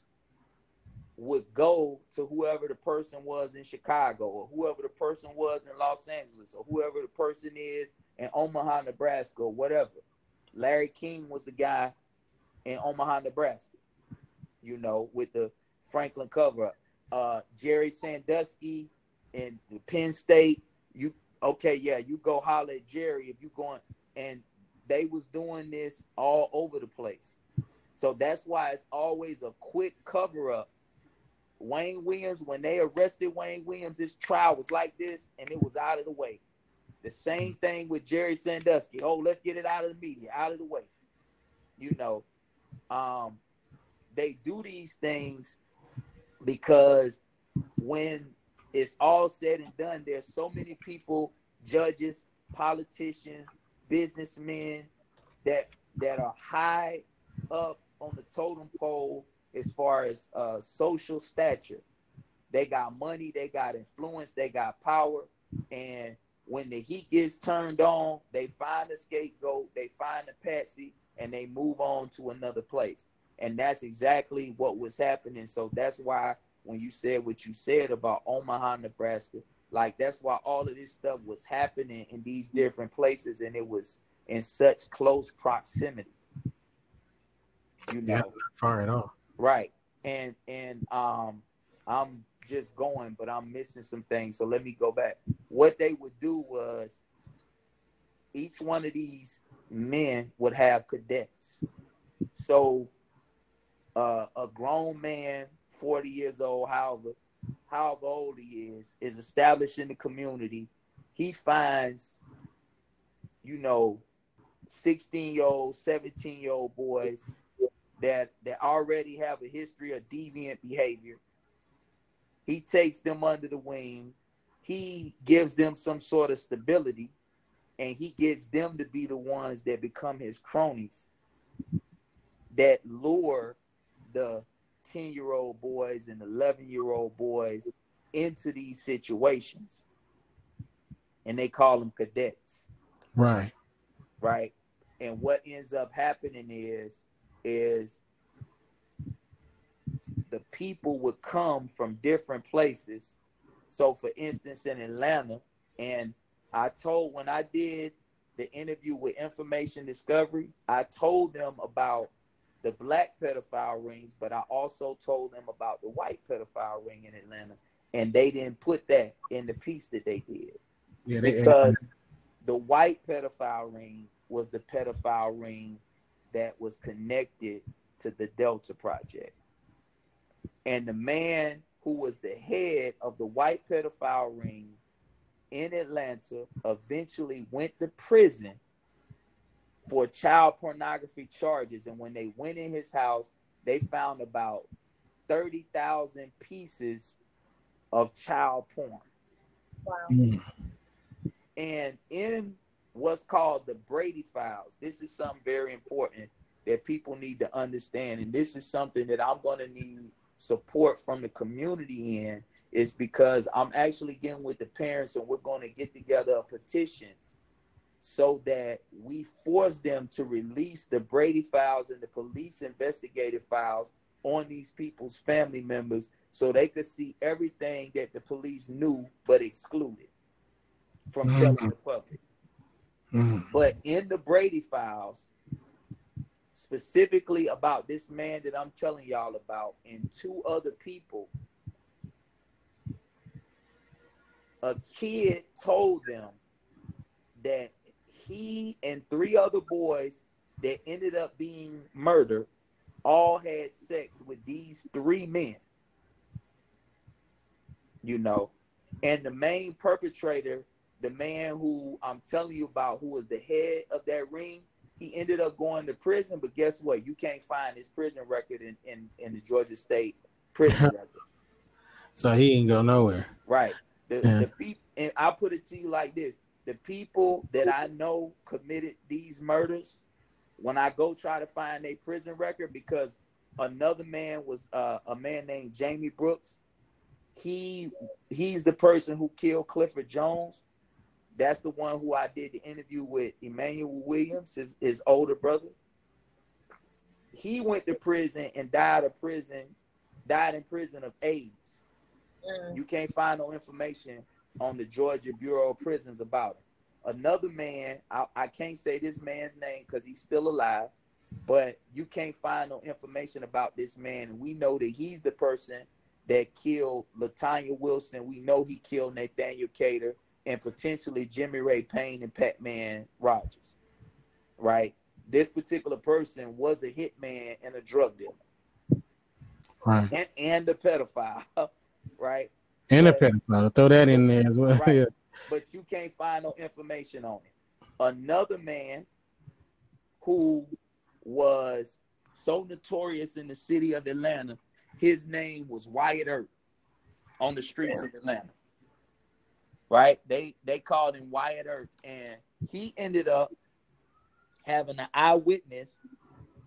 would go to whoever the person was in Chicago, or whoever the person was in Los Angeles, or whoever the person is in Omaha, Nebraska, or whatever. Larry King was the guy in Omaha, Nebraska, you know, with the Franklin cover-up. Uh, Jerry Sandusky in Penn State. You okay? Yeah, you go holler at Jerry if you going. And they was doing this all over the place. So that's why it's always a quick cover-up. Wayne Williams, when they arrested Wayne Williams, his trial was like this, and it was out of the way. The same thing with Jerry Sandusky. Oh, let's get it out of the media, out of the way. You know, um, they do these things because when it's all said and done, there's so many people, judges, politicians, businessmen that that are high up on the totem pole as far as uh, social stature. They got money, they got influence, they got power, and when the heat gets turned on, they find the scapegoat, they find the patsy, and they move on to another place. And that's exactly what was happening. So that's why when you said what you said about Omaha, Nebraska, like that's why all of this stuff was happening in these different places, and it was in such close proximity. You know, yeah, far at all. Right. And and um, I'm just going, but I'm missing some things. So let me go back. What they would do was each one of these men would have cadets. So uh, a grown man, forty years old, however, however old he is, is established in the community. He finds, you know, sixteen-year-old, seventeen-year-old boys that, that already have a history of deviant behavior. He takes them under the wing. He gives them some sort of stability, and he gets them to be the ones that become his cronies that lure the ten-year-old boys and eleven-year-old boys into these situations. And they call them cadets. Right. Right. And what ends up happening is, is the people would come from different places. So for instance, in Atlanta, and I told, when I did the interview with Information Discovery, I told them about the black pedophile rings, but I also told them about the white pedophile ring in Atlanta. And they didn't put that in the piece that they did. Yeah, they, because yeah. the white pedophile ring was the pedophile ring that was connected to the Delta Project. And the man who was the head of the white pedophile ring in Atlanta eventually went to prison for child pornography charges. And when they went in his house, they found about thirty thousand pieces of child porn. Wow. Mm. And in what's called the Brady files, this is something very important that people need to understand. And this is something that I'm going to need support from the community in, is because I'm actually getting with the parents, and we're going to get together a petition so that we forced them to release the Brady files and the police investigative files on these people's family members so they could see everything that the police knew but excluded from mm-hmm. telling the public. Mm-hmm. But in the Brady files, specifically about this man that I'm telling y'all about and two other people, a kid told them that he and three other boys that ended up being murdered all had sex with these three men, you know. And the main perpetrator, the man who I'm telling you about, who was the head of that ring, he ended up going to prison. But guess what? You can't find his prison record in, in, in the Georgia State prison records. So he ain't go nowhere. Right. The, yeah. the people, and I'll put it to you like this. The people that I know committed these murders, when I go try to find a prison record, because another man was uh, a man named Jamie Brooks. He he's the person who killed Clifford Jones. That's the one who I did the interview with, Emmanuel Williams, his, his older brother. He went to prison and died of prison, died in prison of AIDS. Mm. You can't find no information on the Georgia Bureau of Prisons about it. Another man, I, I can't say this man's name because he's still alive, but you can't find no information about this man. And we know that he's the person that killed Latanya Wilson. We know he killed Nathaniel Cater and potentially Jimmy Ray Payne and Pac-Man Rogers, right? This particular person was a hitman and a drug dealer. Right. And, and a pedophile, right? And but, a pedophile. Throw that in there as well. Right. Yeah. But you can't find no information on it. Another man who was so notorious in the city of Atlanta, his name was Wyatt Earp on the streets yeah. of Atlanta. Right, they they called him Wyatt Earp, and he ended up having an eyewitness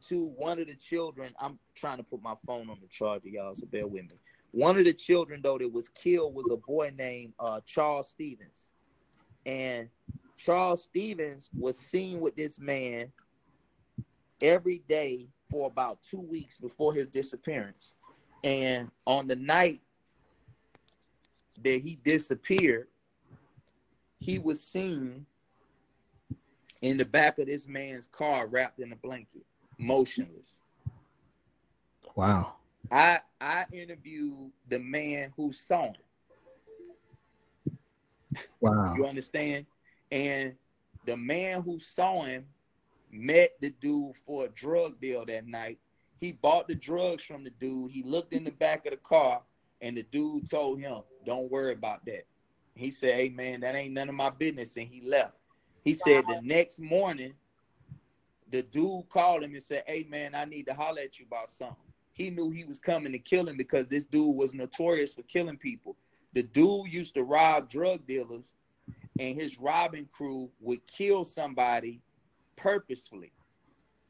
to one of the children. I'm trying to put my phone on the charger, y'all, so bear with me. One of the children, though, that was killed was a boy named uh, Charles Stevens, and Charles Stevens was seen with this man every day for about two weeks before his disappearance, and on the night that he disappeared, he was seen in the back of this man's car wrapped in a blanket, motionless. Wow. I I interviewed the man who saw him. Wow. You understand? And the man who saw him met the dude for a drug deal that night. He bought the drugs from the dude. He looked in the back of the car, and the dude told him, "Don't worry about that." He said, "Hey, man, that ain't none of my business," and he left. He said the next morning, the dude called him and said, "Hey, man, I need to holler at you about something." He knew he was coming to kill him because this dude was notorious for killing people. The dude used to rob drug dealers, and his robbing crew would kill somebody purposefully.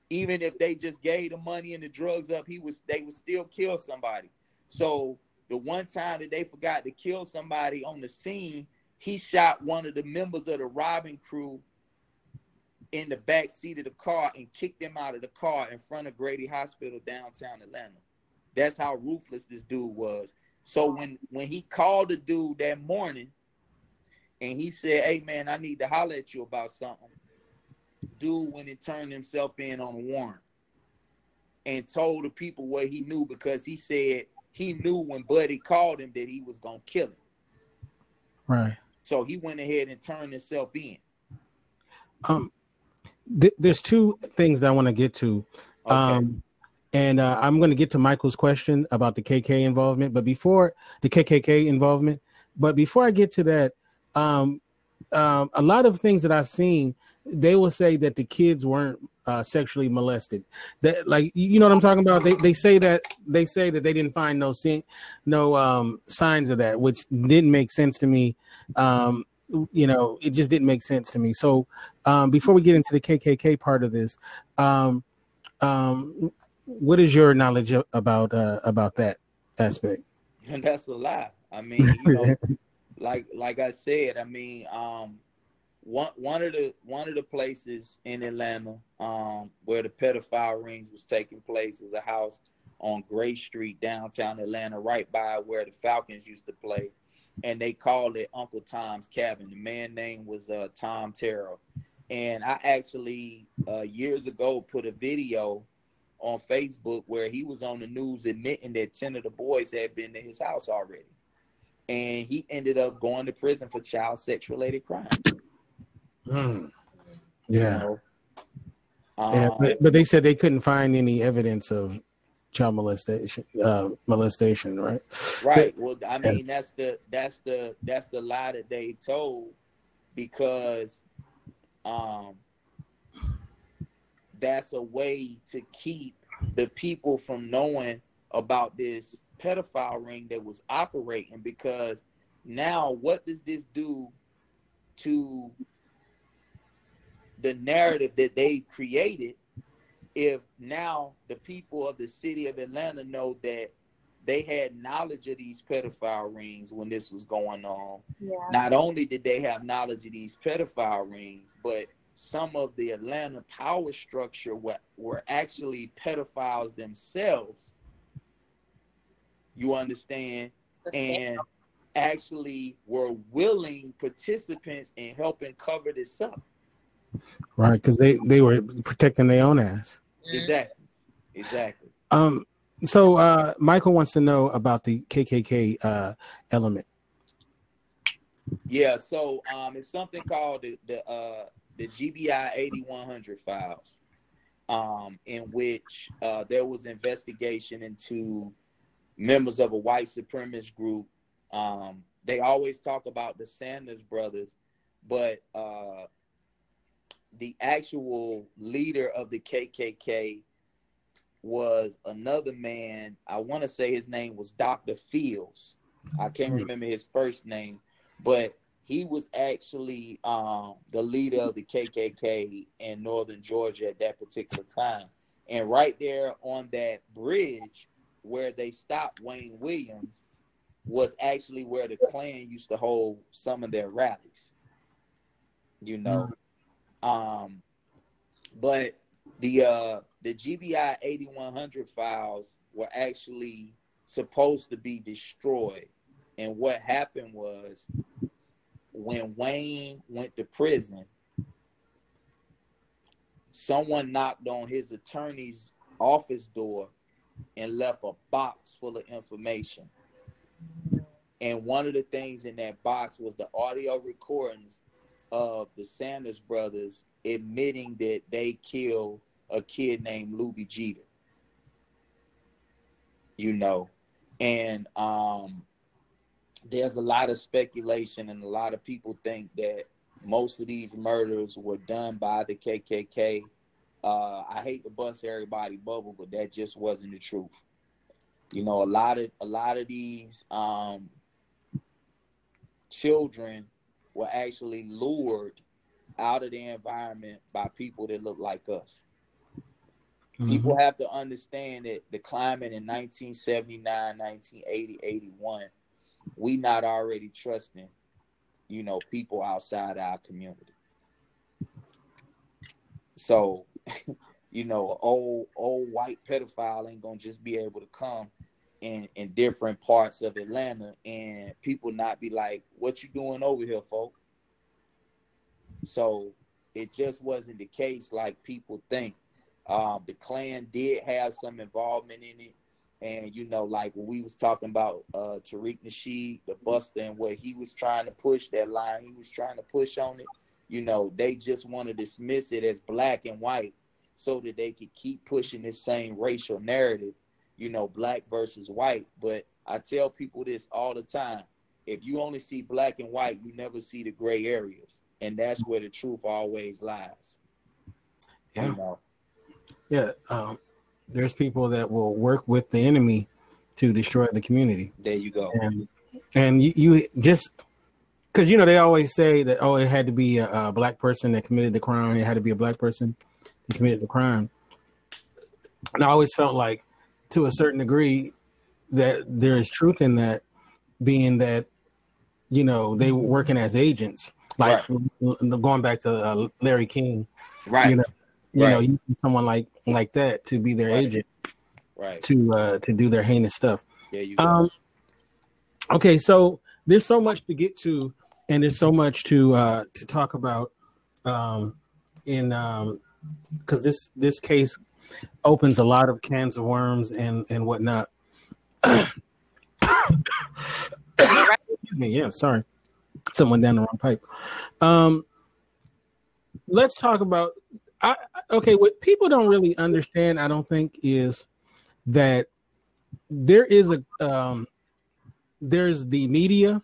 Even if they just gave the money and the drugs up, he was they would still kill somebody. So the one time that they forgot to kill somebody on the scene, he shot one of the members of the robbing crew in the back seat of the car and kicked him out of the car in front of Grady Hospital, downtown Atlanta. That's how ruthless this dude was. So when, when he called the dude that morning and he said, "Hey, man, I need to holler at you about something," dude went and turned himself in on a warrant and told the people what he knew, because he said he knew when Buddy called him that he was going to kill him. Right. So he went ahead and turned himself in. Um, th- There's two things that I want to get to. Okay. Um, and uh, I'm going to get to Michael's question about the K K involvement, but before the K K K involvement, but before I get to that, um, um, a lot of things that I've seen, they will say that the kids weren't uh, sexually molested. That, like, you know what I'm talking about? They they say that they say that they didn't find no sin, no um, signs of that, which didn't make sense to me. Um, you know, it just didn't make sense to me. So um, before we get into the K K K part of this, um, um, what is your knowledge about uh, about that aspect? That's a lie. I mean, you know, like like I said, I mean. Um, one one of the one of the places in Atlanta um, where the pedophile rings was taking place was a house on Gray Street, downtown Atlanta, right by where the Falcons used to play. And they called it Uncle Tom's Cabin. The man's name was uh, Tom Terrell. And I actually, uh, years ago, put a video on Facebook where he was on the news admitting that ten of the boys had been to his house already. And he ended up going to prison for child sex-related crime. Mm. Yeah. You know? um, yeah but, but they said they couldn't find any evidence of child molestation, uh, molestation, right? Right. Well, I mean, that's the that's the that's the lie that they told, because um, that's a way to keep the people from knowing about this pedophile ring that was operating. Because now, what does this do to the narrative that they created? If now the people of the city of Atlanta know that they had knowledge of these pedophile rings when this was going on, yeah. Not only did they have knowledge of these pedophile rings, but some of the Atlanta power structure were, were actually pedophiles themselves. You understand? And actually were willing participants in helping cover this up. Right, because they, they were protecting their own ass. Exactly, exactly. Um. So uh, Michael wants to know about the K K K uh, element. Yeah, so um, it's something called the the, uh, the G B I eighty-one hundred files, um, in which uh, there was investigation into members of a white supremacist group. Um, they always talk about the Sanders brothers, but uh, the actual leader of the K K K was another man. I want to say his name was Doctor Fields. I can't remember his first name, but he was actually um, the leader of the K K K in northern Georgia at that particular time. And right there on that bridge where they stopped Wayne Williams was actually where the Klan used to hold some of their rallies, you know. Um, but the, uh, the G B I eighty-one hundred files were actually supposed to be destroyed. And what happened was, when Wayne went to prison, someone knocked on his attorney's office door and left a box full of information. And one of the things in that box was the audio recordings of the Sanders brothers admitting that they killed a kid named Luby Jeter, you know. And um, there's a lot of speculation, and a lot of people think that most of these murders were done by the K K K. Uh, I hate to bust everybody's bubble, but that just wasn't the truth. You know, a lot of a lot of these um, children were actually lured out of the environment by people that look like us. Mm-hmm. People have to understand that the climate in nineteen seventy-nine, nineteen eighty, eighty-one, we not already trusting, you know, people outside our community. So, you know, old old white pedophile ain't gonna just be able to come In, in different parts of Atlanta and people not be like, what you doing over here, folk? So it just wasn't the case like people think. Um, the Klan did have some involvement in it. And, you know, like when we was talking about uh, Tariq Nasheed, the buster, and what he was trying to push, that line he was trying to push on it, you know, they just want to dismiss it as black and white so that they could keep pushing this same racial narrative, you know, black versus white. But I tell people this all the time. If you only see black and white, you never see the gray areas. And that's where the truth always lies. Yeah. You know? Yeah. Um, there's people that will work with the enemy to destroy the community. There you go. And, and you, you just, because, you know, they always say that, oh, it had to be a, a black person that committed the crime. It had to be a black person that committed the crime. And I always felt like, to a certain degree, that there is truth in that, being that, you know, they were working as agents. Like right. going back to uh, Larry King, right? You know, you right. know, you need someone like like that to be their right. agent, right? To uh, to do their heinous stuff. Yeah, you. Um, okay, so there's so much to get to, and there's so much to uh, to talk about, um, in because um, this this case opens a lot of cans of worms and and whatnot. Excuse me. Yeah, sorry. Someone down the wrong pipe. Um, let's talk about. I, okay, what people don't really understand, I don't think, is that there is a um, there's the media,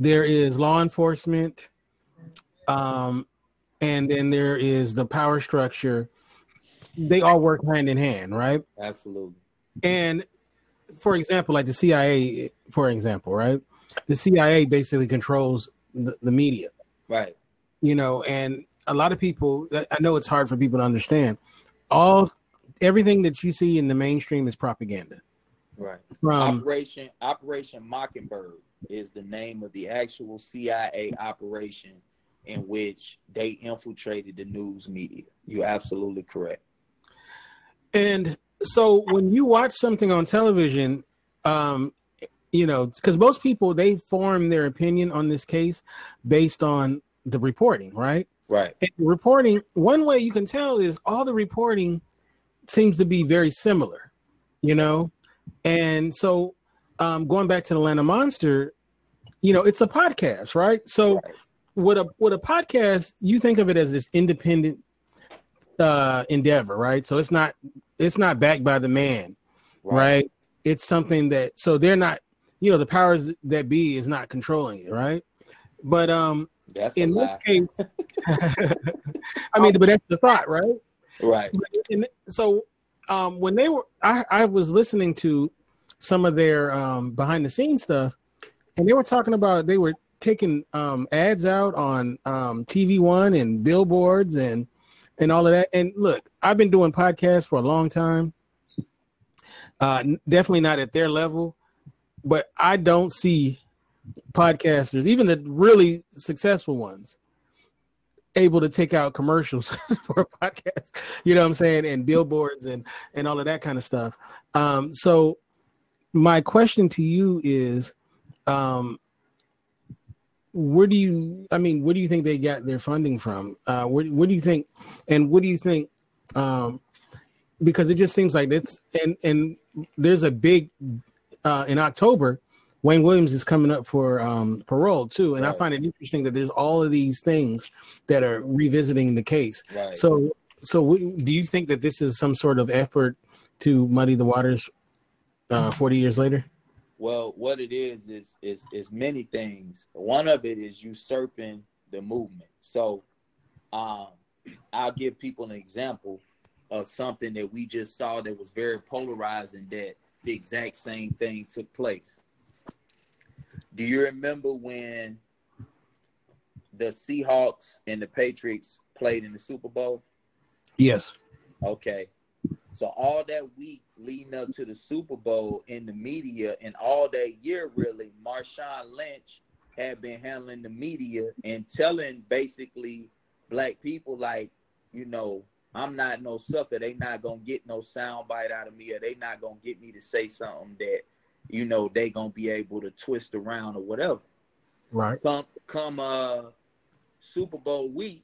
there is law enforcement, um, and then there is the power structure. They all work hand in hand, right? Absolutely. And for example, like the C I A, for example, right? The C I A basically controls the, the media, right? You know, and a lot of people, I know it's hard for people to understand. All everything that you see in the mainstream is propaganda, right? From Operation Operation Mockingbird is the name of the actual C I A operation in which they infiltrated the news media. You're absolutely correct. And so when you watch something on television, um. You know, because most people, they form their opinion on this case based on the reporting, right? Right. And the reporting, one way you can tell is all the reporting seems to be very similar, you know? And so um, going back to the Atlanta Monster, you know, it's a podcast, right? So right. with a with a podcast, you think of it as this independent uh, endeavor, right? So it's not it's not backed by the man, right? right? It's something that, so they're not, you know, the powers that be is not controlling it, right? But um, that's in this case, I mean, but that's the thought, right? Right. And so um, when they were, I, I was listening to some of their um, behind the scenes stuff, and they were talking about they were taking um, ads out on um, T V One and billboards and and all of that. And look, I've been doing podcasts for a long time. Uh, definitely not at their level. But I don't see podcasters, even the really successful ones, able to take out commercials for a podcast, you know what I'm saying, and billboards and, and all of that kind of stuff. Um, so my question to you is, um, where do you, I mean, where do you think they got their funding from? Uh, where, where do you think, and what do you think, um, because it just seems like it's, and, and there's a big, Uh, in October, Wayne Williams is coming up for um, parole, too. And right. I find it interesting that there's all of these things that are revisiting the case. Right. So so w- do you think that this is some sort of effort to muddy the waters uh, forty years later? Well, what it is is, is is many things. One of it is usurping the movement. So um, I'll give people an example of something that we just saw that was very polarizing that the exact same thing took place. Do you remember when the Seahawks and the Patriots played in the Super Bowl? Yes. Okay. So all that week leading up to the Super Bowl in the media and all that year, really, Marshawn Lynch had been handling the media and telling basically black people, like, you know, I'm not no sucker. They not going to get no soundbite out of me, or they not going to get me to say something that, you know, they going to be able to twist around or whatever. Right. Come, come uh, Super Bowl week,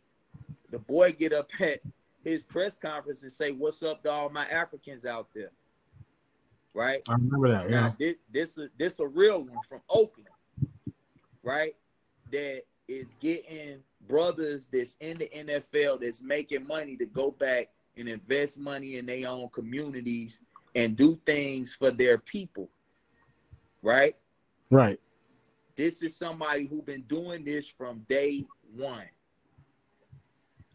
the boy get up at his press conference and say, what's up to all my Africans out there? Right? I remember that, yeah. Now, this, this, a, this a real one from Oakland, right, that is getting brothers that's in the N F L that's making money to go back and invest money in their own communities and do things for their people, right? Right. This is somebody who's been doing this from day one.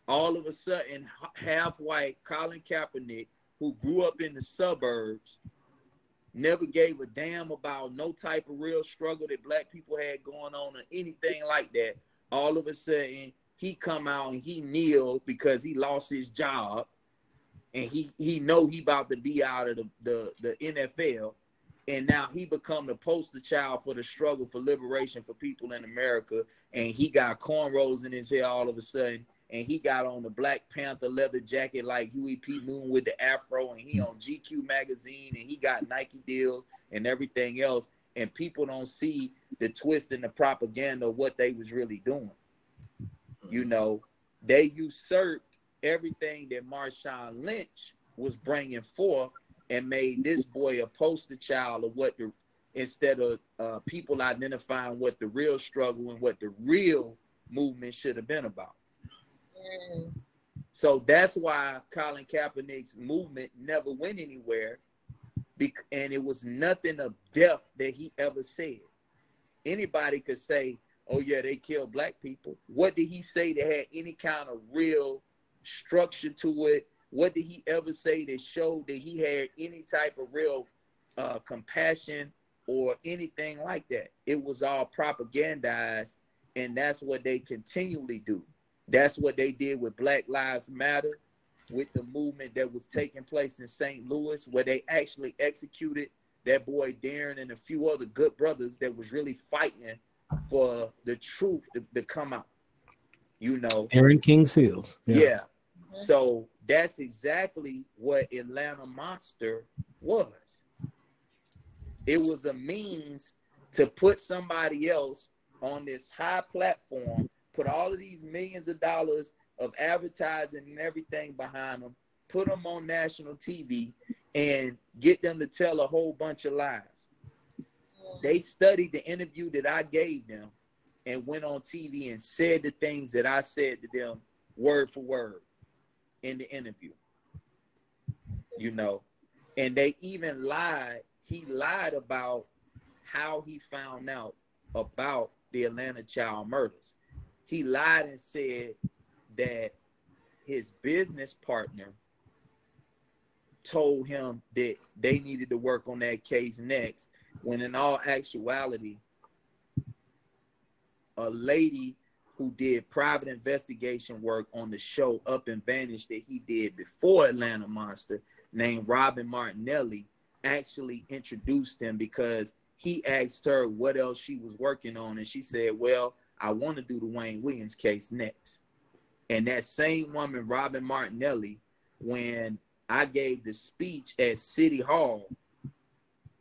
All of a sudden, half-white Colin Kaepernick, who grew up in the suburbs, never gave a damn about no type of real struggle that black people had going on or anything like that. All of a sudden, he come out and he kneel because he lost his job, and he, he know he about to be out of the, the, the N F L, And now he become the poster child for the struggle for liberation for people in America. And he got cornrows in his hair all of a sudden. And he got on the Black Panther leather jacket like Huey P. Newton with the afro. And he on G Q magazine. And he got Nike deals and everything else. And people don't see the twist and the propaganda of what they was really doing. You know, they usurped everything that Marshawn Lynch was bringing forth and made this boy a poster child of what the, instead of uh, people identifying what the real struggle and what the real movement should have been about. Mm. So that's why Colin Kaepernick's movement never went anywhere. Bec- and it was nothing of depth that he ever said. Anybody could say, oh yeah, they killed black people. What did he say that had any kind of real structure to it? What did he ever say that showed that he had any type of real uh, compassion or anything like that? It was all propagandized, and that's what they continually do. That's what they did with Black Lives Matter, with the movement that was taking place in Saint Louis, where they actually executed that boy Darren and a few other good brothers that was really fighting for the truth to, to come out, you know. Aaron King Seals. Yeah. yeah. Mm-hmm. So that's exactly what Atlanta Monster was. It was a means to put somebody else on this high platform, put all of these millions of dollars of advertising and everything behind them, put them on national T V, and get them to tell a whole bunch of lies. They studied the interview that I gave them and went on T V and said the things that I said to them word for word in the interview, you know. And they even lied. He lied about how he found out about the Atlanta child murders. He lied and said that his business partner told him that they needed to work on that case next, when in all actuality, a lady who did private investigation work on the show Up and Vanish that he did before Atlanta Monster, named Robin Martinelli, actually introduced him, because he asked her what else she was working on. And she said, well, I want to do the Wayne Williams case next. And that same woman, Robin Martinelli, when I gave the speech at City Hall,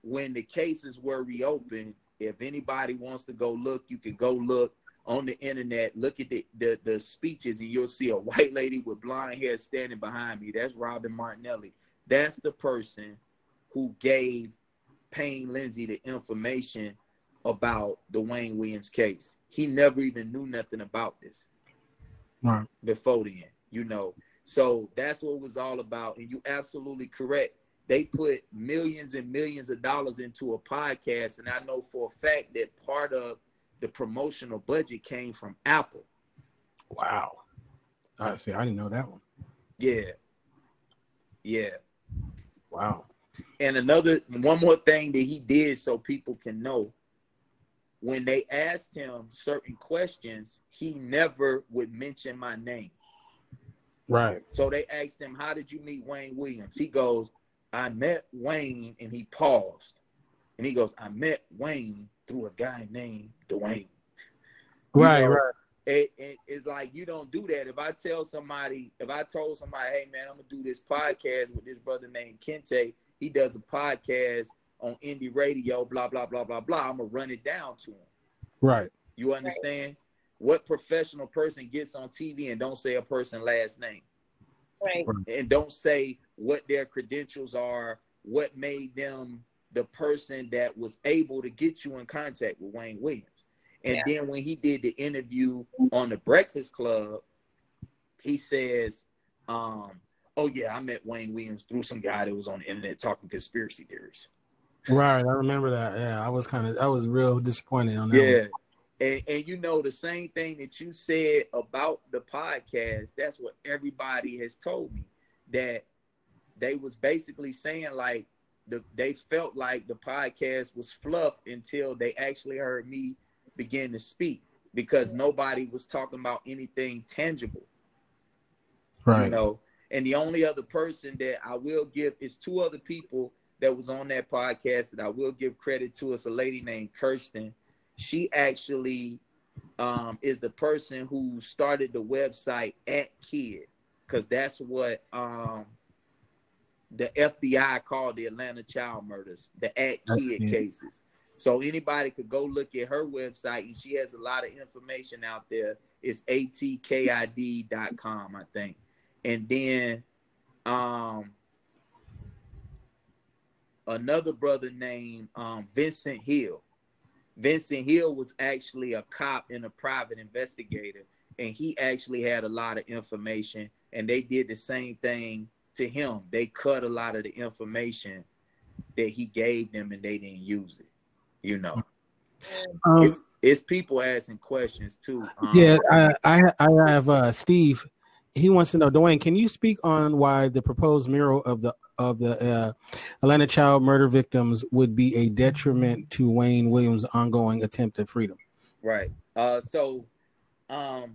when the cases were reopened, if anybody wants to go look, you can go look on the internet, look at the, the, the speeches, and you'll see a white lady with blonde hair standing behind me. That's Robin Martinelli. That's the person who gave Payne Lindsay the information about the Wayne Williams case. He never even knew nothing about this. Right. Before then, you know. So that's what it was all about. And you're absolutely correct. They put millions and millions of dollars into a podcast. And I know for a fact that part of the promotional budget came from Apple. Wow. I see. I didn't know that one. Yeah. Yeah. Wow. And another, one more thing that he did so people can know. When they asked him certain questions, he never would mention my name. Right. So they asked him, how did you meet Wayne Williams? He goes, I met Wayne, and he paused. And he goes, I met Wayne through a guy named Dwayne. Right, you know, right. It, it, it's like, you don't do that. If I tell somebody, if I told somebody, hey, man, I'm going to do this podcast with this brother named Kente. He does a podcast on Indy Radio, blah, blah, blah, blah, blah. I'm going to run it down to him. Right. You understand? Right. What professional person gets on T V and don't say a person's last name? Right. And don't say what their credentials are, what made them the person that was able to get you in contact with Wayne Williams. And yeah. then when he did the interview on The Breakfast Club, he says, um, oh, yeah, I met Wayne Williams through some guy that was on the internet talking conspiracy theories. Right, I remember that. Yeah, I was kind of, I was real disappointed on that. Yeah, one. And, and you know, the same thing that you said about the podcast, that's what everybody has told me, that they was basically saying like, the, they felt like the podcast was fluff until they actually heard me begin to speak, because nobody was talking about anything tangible. Right. You know, and the only other person that I will give is two other people that was on that podcast, and I will give credit to, it's a lady named Kirsten. She actually um, is the person who started the website at Kid, because that's what um, the F B I called the Atlanta child murders, the at Kid that's cases. It. So anybody could go look at her website, and she has a lot of information out there. It's A T K I D dot com, I think. And then um, another brother named um, Vincent Hill. Vincent Hill was actually a cop and a private investigator, and he actually had a lot of information, and they did the same thing to him. They cut a lot of the information that he gave them, and they didn't use it, you know. Um, it's, it's people asking questions, too. Um, yeah, I, I, I have uh, Steve. He wants to know, Dwayne, can you speak on why the proposed mural of the of the uh, Atlanta child murder victims would be a detriment to Wayne Williams' ongoing attempt at freedom? Right. Uh, so, um,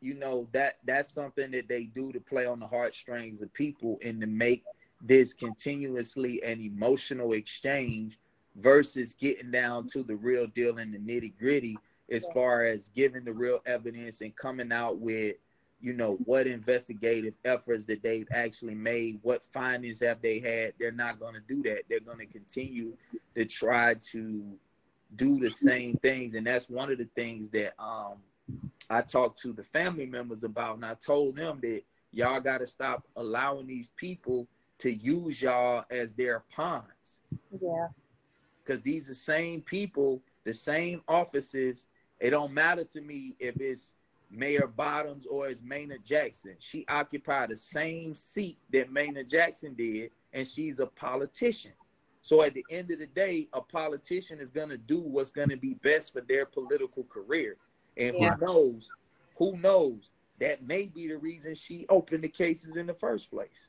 you know, that that's something that they do to play on the heartstrings of people and to make this continuously an emotional exchange versus getting down to the real deal and the nitty gritty as far as giving the real evidence and coming out with, you know, what investigative efforts that they've actually made, what findings have they had. They're not going to do that. They're going to continue to try to do the same things. And that's one of the things that um, I talked to the family members about. And I told them that y'all got to stop allowing these people to use y'all as their pawns. Yeah. Because these are the same people, the same offices. It don't matter to me if it's Mayor Bottoms or it's Mena Jackson. She occupied the same seat that Mena Jackson did, and she's a politician. So at the end of the day, a politician is going to do what's going to be best for their political career. And yeah. who knows, who knows, that may be the reason she opened the cases in the first place.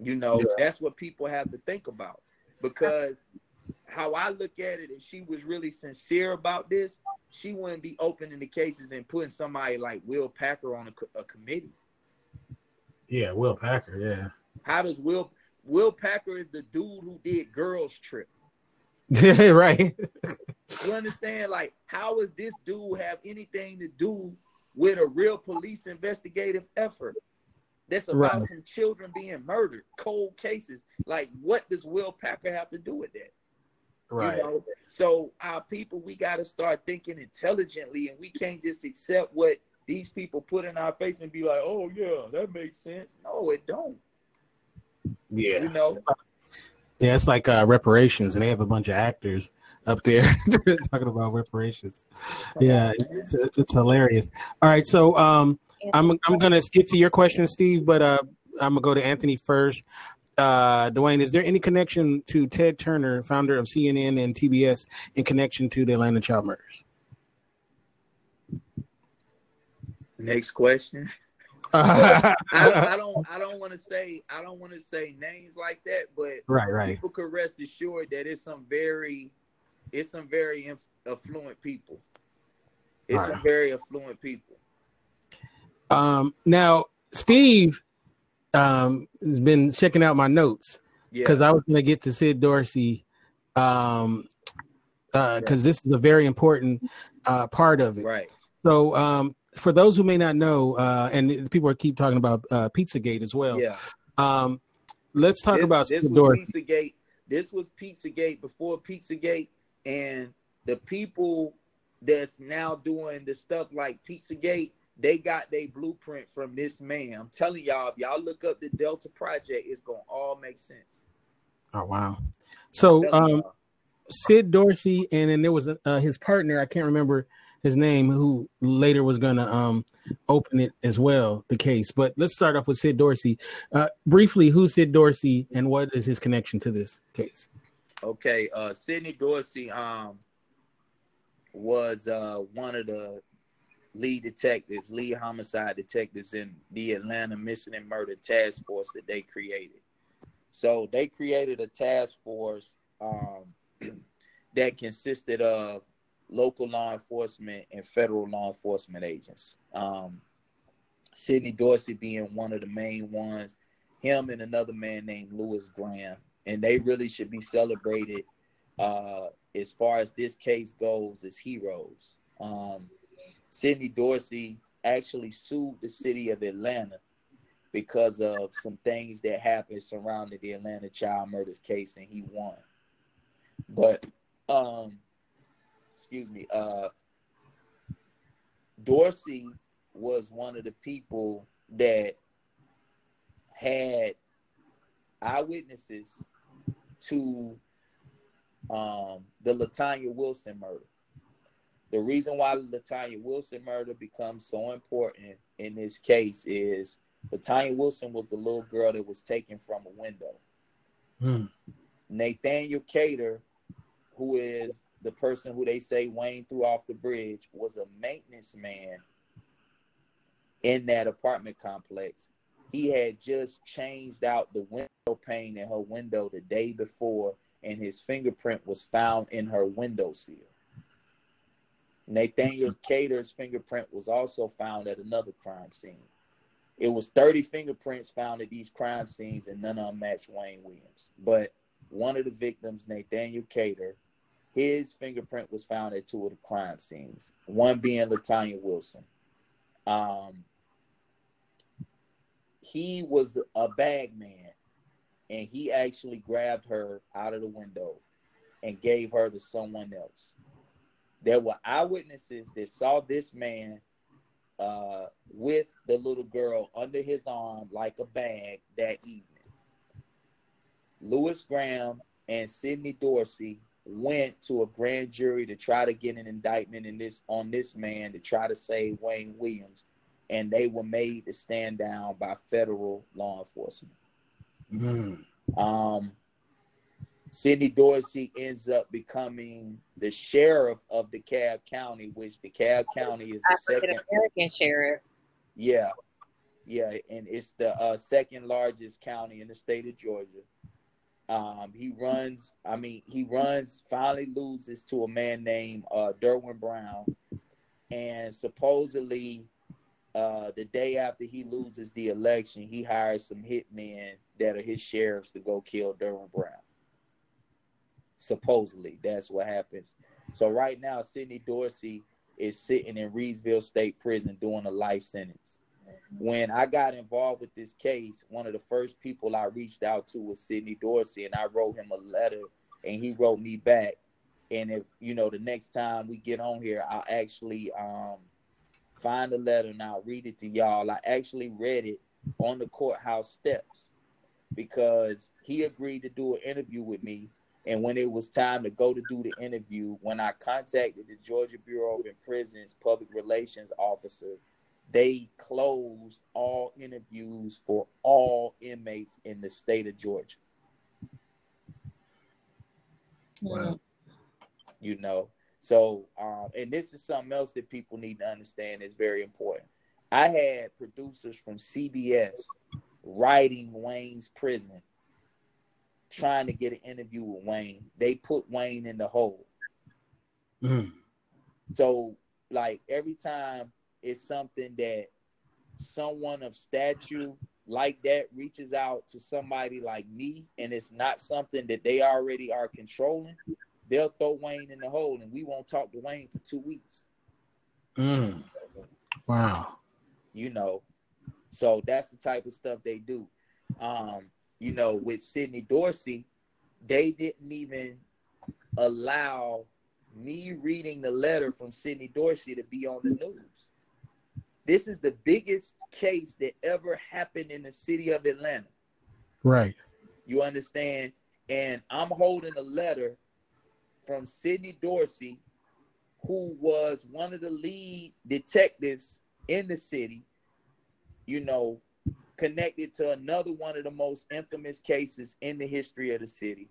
You know, yeah. that's what people have to think about. Because how I look at it, if she was really sincere about this, she wouldn't be opening the cases and putting somebody like Will Packer on a, a committee. Yeah, Will Packer, yeah. How does Will... Will Packer is the dude who did Girls Trip. Yeah, right. You understand? Like, how does this dude have anything to do with a real police investigative effort that's about right. some children being murdered, cold cases? Like, what does Will Packer have to do with that? Right. You know? So our people, we got to start thinking intelligently, and we can't just accept what these people put in our face and be like, oh, yeah, that makes sense. No, it don't. Yeah. You know? Yeah, it's like uh, reparations, and they have a bunch of actors up there talking about reparations. Yeah, it's, it's hilarious. All right, so um, I'm I'm going to skip to your question, Steve, but uh, I'm going to go to Anthony first. Uh, Dwayne, is there any connection to Ted Turner, founder of C N N and T B S, in connection to the Atlanta child murders? Next question. I, I don't, I don't want to say, I don't want to say names like that, but right, right. people could rest assured that it's some very, it's some very inf- affluent people. It's right. some very affluent people. Um, now, Steve. Um, has been checking out my notes because yeah. I was going to get to Sid Dorsey because um, uh, right. this is a very important uh, part of it. Right. So um, for those who may not know, uh, and people keep talking about uh, Pizzagate as well. Yeah. Um, let's talk this, about this Sid Dorsey. Pizzagate. This was Pizzagate before Pizzagate, and the people that's now doing the stuff like Pizzagate, they got their blueprint from this man. I'm telling y'all, if y'all look up the Delta Project, it's going to all make sense. Oh, wow. So um, Sid Dorsey, and then there was uh, his partner, I can't remember his name, who later was going to um, open it as well, the case. But let's start off with Sid Dorsey. Uh, briefly, who's Sid Dorsey, and what is his connection to this case? Okay, uh, Sidney Dorsey um, was uh, one of the lead detectives, lead homicide detectives in the Atlanta Missing and Murder Task Force that they created. So they created a task force um, that consisted of local law enforcement and federal law enforcement agents. Um, Sidney Dorsey being one of the main ones, him and another man named Lewis Graham, and they really should be celebrated uh, as far as this case goes as heroes. Um, Sidney Dorsey actually sued the city of Atlanta because of some things that happened surrounding the Atlanta child murders case, and he won. But, um, excuse me, uh, Dorsey was one of the people that had eyewitnesses to um, the Latanya Wilson murder. The reason why the Latanya Wilson murder becomes so important in this case is Latanya Wilson was the little girl that was taken from a window. Hmm. Nathaniel Cater, who is the person who they say Wayne threw off the bridge, was a maintenance man in that apartment complex. He had just changed out the window pane in her window the day before, and his fingerprint was found in her window seal. Nathaniel Cater's fingerprint was also found at another crime scene. It was thirty fingerprints found at these crime scenes, and none of them matched Wayne Williams. But one of the victims, Nathaniel Cater, his fingerprint was found at two of the crime scenes, one being Latanya Wilson. Um, he was a bag man, and he actually grabbed her out of the window and gave her to someone else. There were eyewitnesses that saw this man uh, with the little girl under his arm like a bag that evening. Lewis Graham and Sidney Dorsey went to a grand jury to try to get an indictment in this on this man to try to save Wayne Williams, and they were made to stand down by federal law enforcement. Mm. Um, Sidney Dorsey ends up becoming the sheriff of DeKalb County, which DeKalb County is the second African-American sheriff. Yeah, yeah, and it's the uh, second largest county in the state of Georgia. Um, he runs, I mean, he runs, finally loses to a man named uh, Derwin Brown. And supposedly, uh, the day after he loses the election, he hires some hitmen that are his sheriffs to go kill Derwin Brown. Supposedly, that's what happens. So right now, Sidney Dorsey is sitting in Reedsville State Prison doing a life sentence. When I got involved with this case, one of the first people I reached out to was Sidney Dorsey, and I wrote him a letter, and he wrote me back. And if, you know, the next time we get on here, I'll actually um, find the letter, and I'll read it to y'all. I actually read it on the courthouse steps because he agreed to do an interview with me. And when it was time to go to do the interview, when I contacted the Georgia Bureau of Prisons Public Relations Officer, they closed all interviews for all inmates in the state of Georgia. Wow. You know, so, um, and this is something else that people need to understand is very important. I had producers from C B S writing Wayne's prison, trying to get an interview with Wayne. They put Wayne in the hole. Mm. So, like, every time it's something that someone of stature like that reaches out to somebody like me, and it's not something that they already are controlling, they'll throw Wayne in the hole, and we won't talk to Wayne for two weeks. Mm. Wow. You know, so that's the type of stuff they do. Um, you know, with Sidney Dorsey, they didn't even allow me reading the letter from Sidney Dorsey to be on the news. This is the biggest case that ever happened in the city of Atlanta. Right. You understand? And I'm holding a letter from Sidney Dorsey, who was one of the lead detectives in the city, you know, connected to another one of the most infamous cases in the history of the city.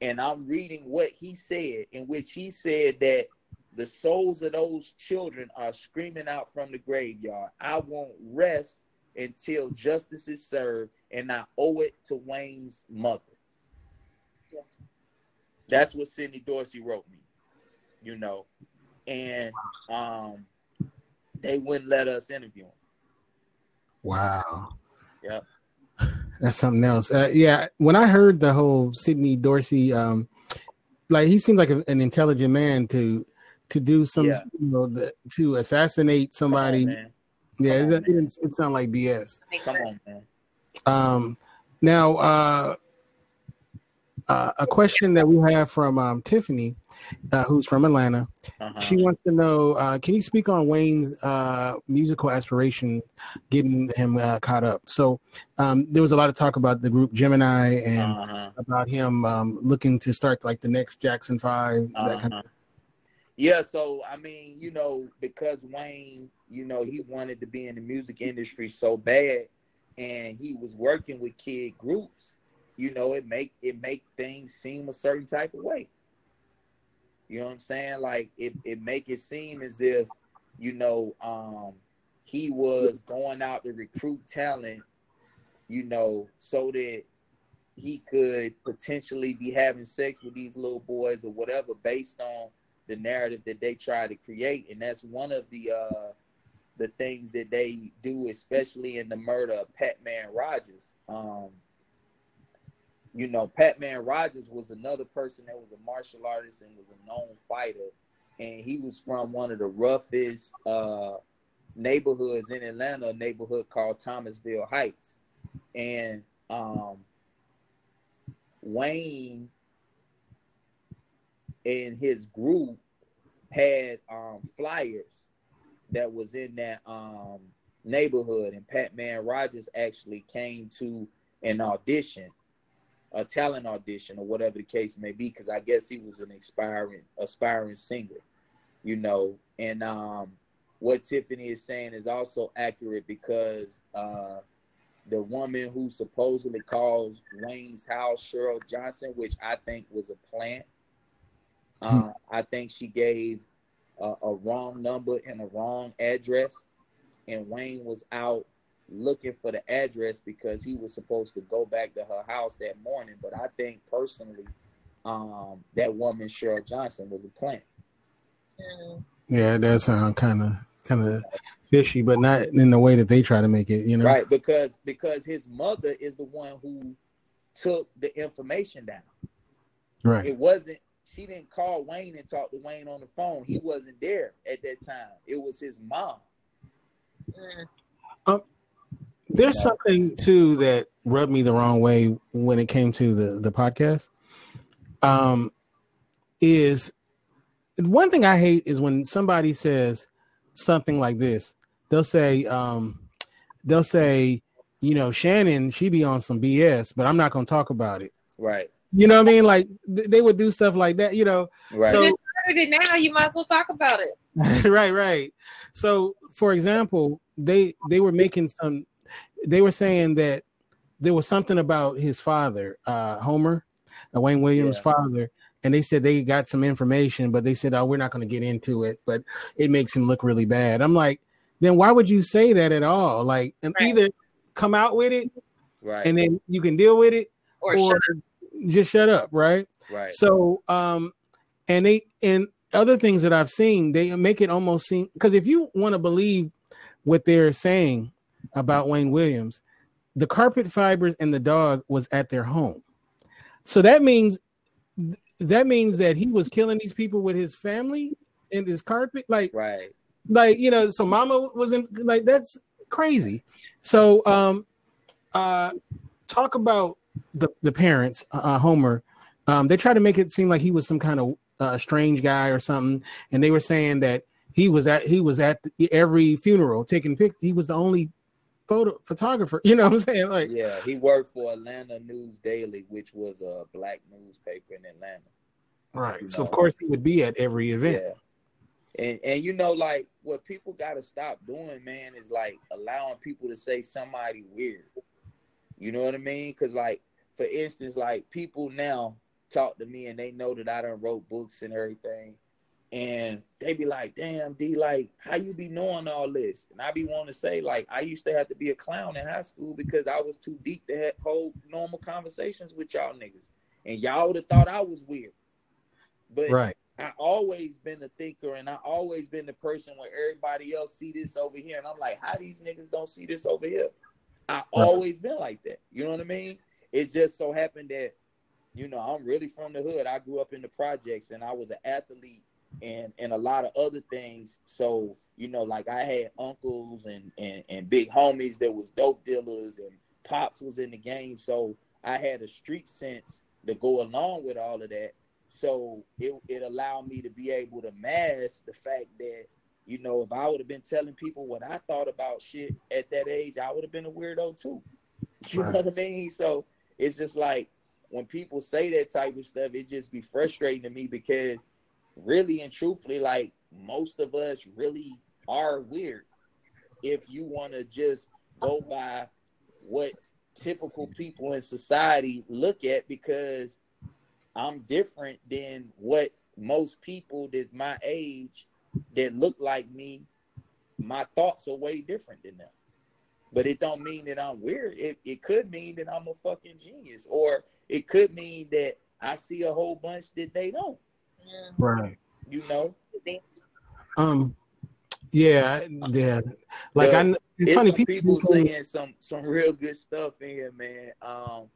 And I'm reading what he said, in which he said that the souls of those children are screaming out from the graveyard. I won't rest until justice is served, and I owe it to Wayne's mother. Yeah. That's what Sidney Dorsey wrote me, you know. And um, they wouldn't let us interview him. Wow. Yep. That's something else. Uh, yeah, when I heard the whole Sidney Dorsey, um, like he seems like a, an intelligent man to to do some, yeah. you know, the, to assassinate somebody. On, yeah, on, it, it, it sounds like B S. Come on, man. Um, now, uh, uh, a question that we have from um, Tiffany, uh, who's from Atlanta. Uh-huh. She wants to know, uh, can you speak on Wayne's uh, musical aspiration, getting him uh, caught up? So um, there was a lot of talk about the group Gemini and uh-huh. about him um, looking to start like the next Jackson Five. Uh-huh. That kind of- yeah, so, I mean, you know, because Wayne, you know, he wanted to be in the music industry so bad, and he was working with kid groups, you know, it make it make things seem a certain type of way. You know what I'm saying? Like it, it make it seem as if, you know, um, he was going out to recruit talent, you know, so that he could potentially be having sex with these little boys or whatever, based on the narrative that they try to create. And that's one of the uh the things that they do, especially in the murder of Pac-Man Rogers. Um, you know, Pac-Man Rogers was another person that was a martial artist and was a known fighter. And he was from one of the roughest uh, neighborhoods in Atlanta, a neighborhood called Thomasville Heights. And um, Wayne and his group had um, flyers that was in that um, neighborhood. And Pac-Man Rogers actually came to an audition, a talent audition or whatever the case may be, because I guess he was an aspiring, aspiring singer, you know. And um, what Tiffany is saying is also accurate, because uh, the woman who supposedly calls Wayne's house, Cheryl Johnson, which I think was a plant, uh, hmm. I think she gave A, a wrong number and a wrong address, and Wayne was out looking for the address because he was supposed to go back to her house that morning. But I think personally, um, that woman Cheryl Johnson was a plant. Yeah, that sounds kind of kind of fishy, but not in the way that they try to make it, you know? Right, because because his mother is the one who took the information down. Right, it wasn't. She didn't call Wayne and talk to Wayne on the phone. He wasn't there at that time. It was his mom. Um, there's you know? something, too, that rubbed me the wrong way when it came to the, the podcast. Um, is one thing I hate is when somebody says something like this. They'll say, um, they'll say, you know, Shannon, she be on some B S, but I'm not going to talk about it. Right. You know what I mean? Like they would do stuff like that, you know. Right. So you heard it now, you might as well talk about it. Right, right. So, for example, they they were making some. They were saying that there was something about his father, uh, Homer, uh, Wayne Williams' yeah. father, and they said they got some information, but they said, "Oh, we're not going to get into it," but it makes him look really bad. I'm like, then why would you say that at all? Like, and right. either come out with it, right, and then you can deal with it, or. or just shut up, right? Right. So, um, and they and other things that I've seen, they make it almost seem, because if you want to believe what they're saying about Wayne Williams, the carpet fibers and the dog was at their home. So that means that means that he was killing these people with his family and his carpet, like, right, like you know. So Mama wasn't like that's crazy. So, um, uh, talk about. The, the parents, uh, Homer, um, they tried to make it seem like he was some kind of uh, strange guy or something, and they were saying that he was at he was at the, every funeral taking pictures. He was the only photo photographer. You know what I'm saying? Like, yeah, he worked for Atlanta News Daily, which was a black newspaper in Atlanta. Right. You so know? Of course he would be at every event. Yeah. And and you know, like what people got to stop doing, man, is like allowing people to say somebody weird. You know what I mean? Because, like, for instance, like, people now talk to me and they know that I done wrote books and everything. And they be like, damn, D, like, how you be knowing all this? And I be wanting to say, like, I used to have to be a clown in high school because I was too deep to have whole normal conversations with y'all niggas. And y'all would have thought I was weird. But right. I always been a thinker, and I always been the person where everybody else see this over here. And I'm like, how these niggas don't see this over here? I always been like that. You know what I mean? It just so happened that, you know, I'm really from the hood. I grew up in the projects, and I was an athlete and, and a lot of other things. So, you know, like I had uncles and, and, and big homies that was dope dealers, and Pops was in the game. So I had a street sense to go along with all of that. So it, it allowed me to be able to mask the fact that, you know, if I would have been telling people what I thought about shit at that age, I would have been a weirdo too. You know what I mean? So it's just like, when people say that type of stuff, it just be frustrating to me, because really and truthfully, like, most of us really are weird. If you want to just go by what typical people in society look at, because I'm different than what most people that's my age that look like me, my thoughts are way different than them. But it don't mean that I'm weird. It it could mean that I'm a fucking genius, or it could mean that I see a whole bunch that they don't. Right. You know. Um. Yeah. Yeah. Like but I. It's, it's funny, people, people saying some some real good stuff in here, man. Um.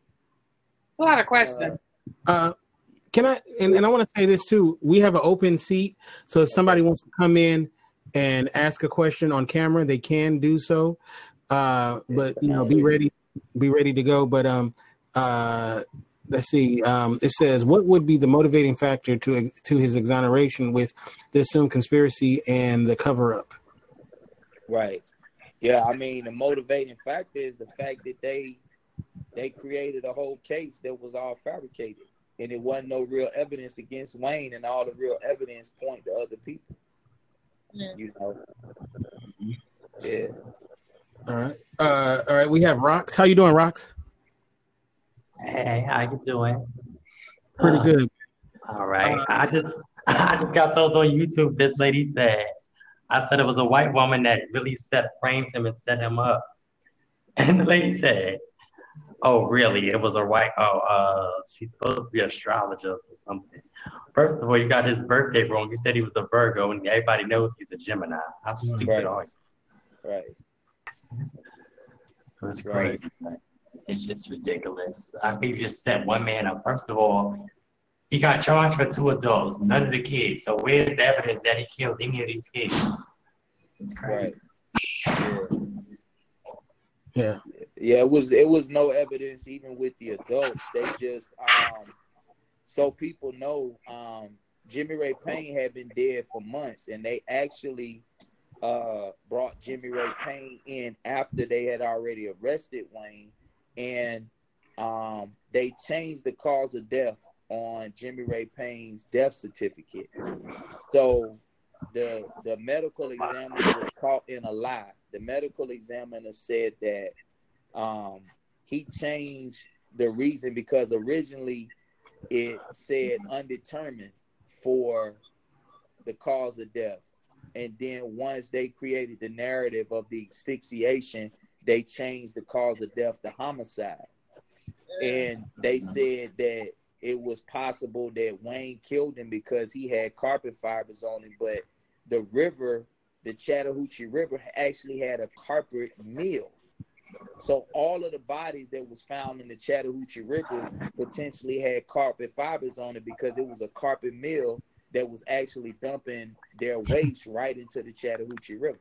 A lot of questions. Uh. uh can I? And, and I want to say this too. We have an open seat, so if somebody wants to come in and ask a question on camera, they can do so. Uh, but you know, be ready, be ready to go. But um, uh, let's see. Um, it says, what would be the motivating factor to to his exoneration with the assumed conspiracy and the cover up? Right. Yeah. I mean, the motivating factor is the fact that they they created a whole case that was all fabricated, and it wasn't no real evidence against Wayne, and all the real evidence point to other people. Yeah. You know. Yeah. All right. Uh, all right. We have Rox. How you doing, Rox? Hey, how you doing? Pretty uh, good. All right. Uh, I just I just got told on YouTube, this lady said, I said it was a white woman that really set framed him and set him up. And the lady said, oh, really? It was a white, oh, uh, she's supposed to be an astrologist or something. First of all, you got his birthday wrong. You said he was a Virgo, and everybody knows he's a Gemini. How stupid right. are you? Right. It's crazy. Right. It's just ridiculous. I mean, you just set one man up. First of all, he got charged for two adults, none of the kids. So where's the evidence that he killed any of these kids? It's crazy. Right. Yeah. Yeah, it was it was no evidence even with the adults. They just um so people know, um Jimmy Ray Payne had been dead for months, and they actually Uh, brought Jimmy Ray Payne in after they had already arrested Wayne, and um, they changed the cause of death on Jimmy Ray Payne's death certificate. So the the medical examiner was caught in a lie. The medical examiner said that um, he changed the reason because originally it said undetermined for the cause of death. And then once they created the narrative of the asphyxiation, they changed the cause of death to homicide. And they said that it was possible that Wayne killed him because he had carpet fibers on him, but the river, the Chattahoochee River, actually had a carpet mill. So all of the bodies that was found in the Chattahoochee River potentially had carpet fibers on it because it was a carpet mill that was actually dumping their waste right into the Chattahoochee River,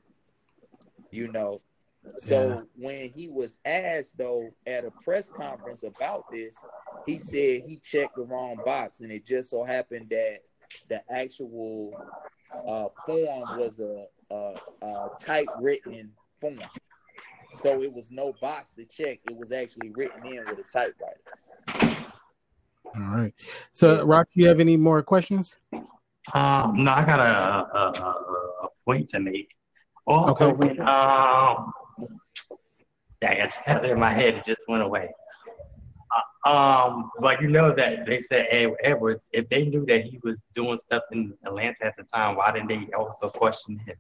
you know. So yeah. When he was asked, though, at a press conference about this, he said he checked the wrong box, and it just so happened that the actual uh, form was a, a, a typewritten form. So it was no box to check. It was actually written in with a typewriter. All right. So, Rock, do you have any more questions? Um, no, I got a, a, a point to make. Also, okay. when, um, dang, I just had it in my head, it just went away. Uh, um, but you know that they said Ed Edwards, if they knew that he was doing stuff in Atlanta at the time, why didn't they also question him?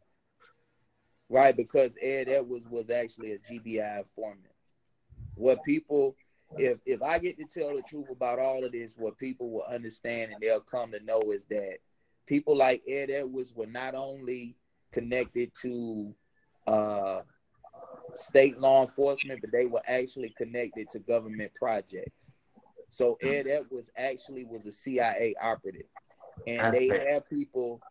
Right, because Ed Edwards was actually a G B I informant. What people, if if I get to tell the truth about all of this, what people will understand and they'll come to know is that people like Ed Edwards were not only connected to uh, state law enforcement, but they were actually connected to government projects. So Ed Edwards actually was a C I A operative. And That's they bad. Had people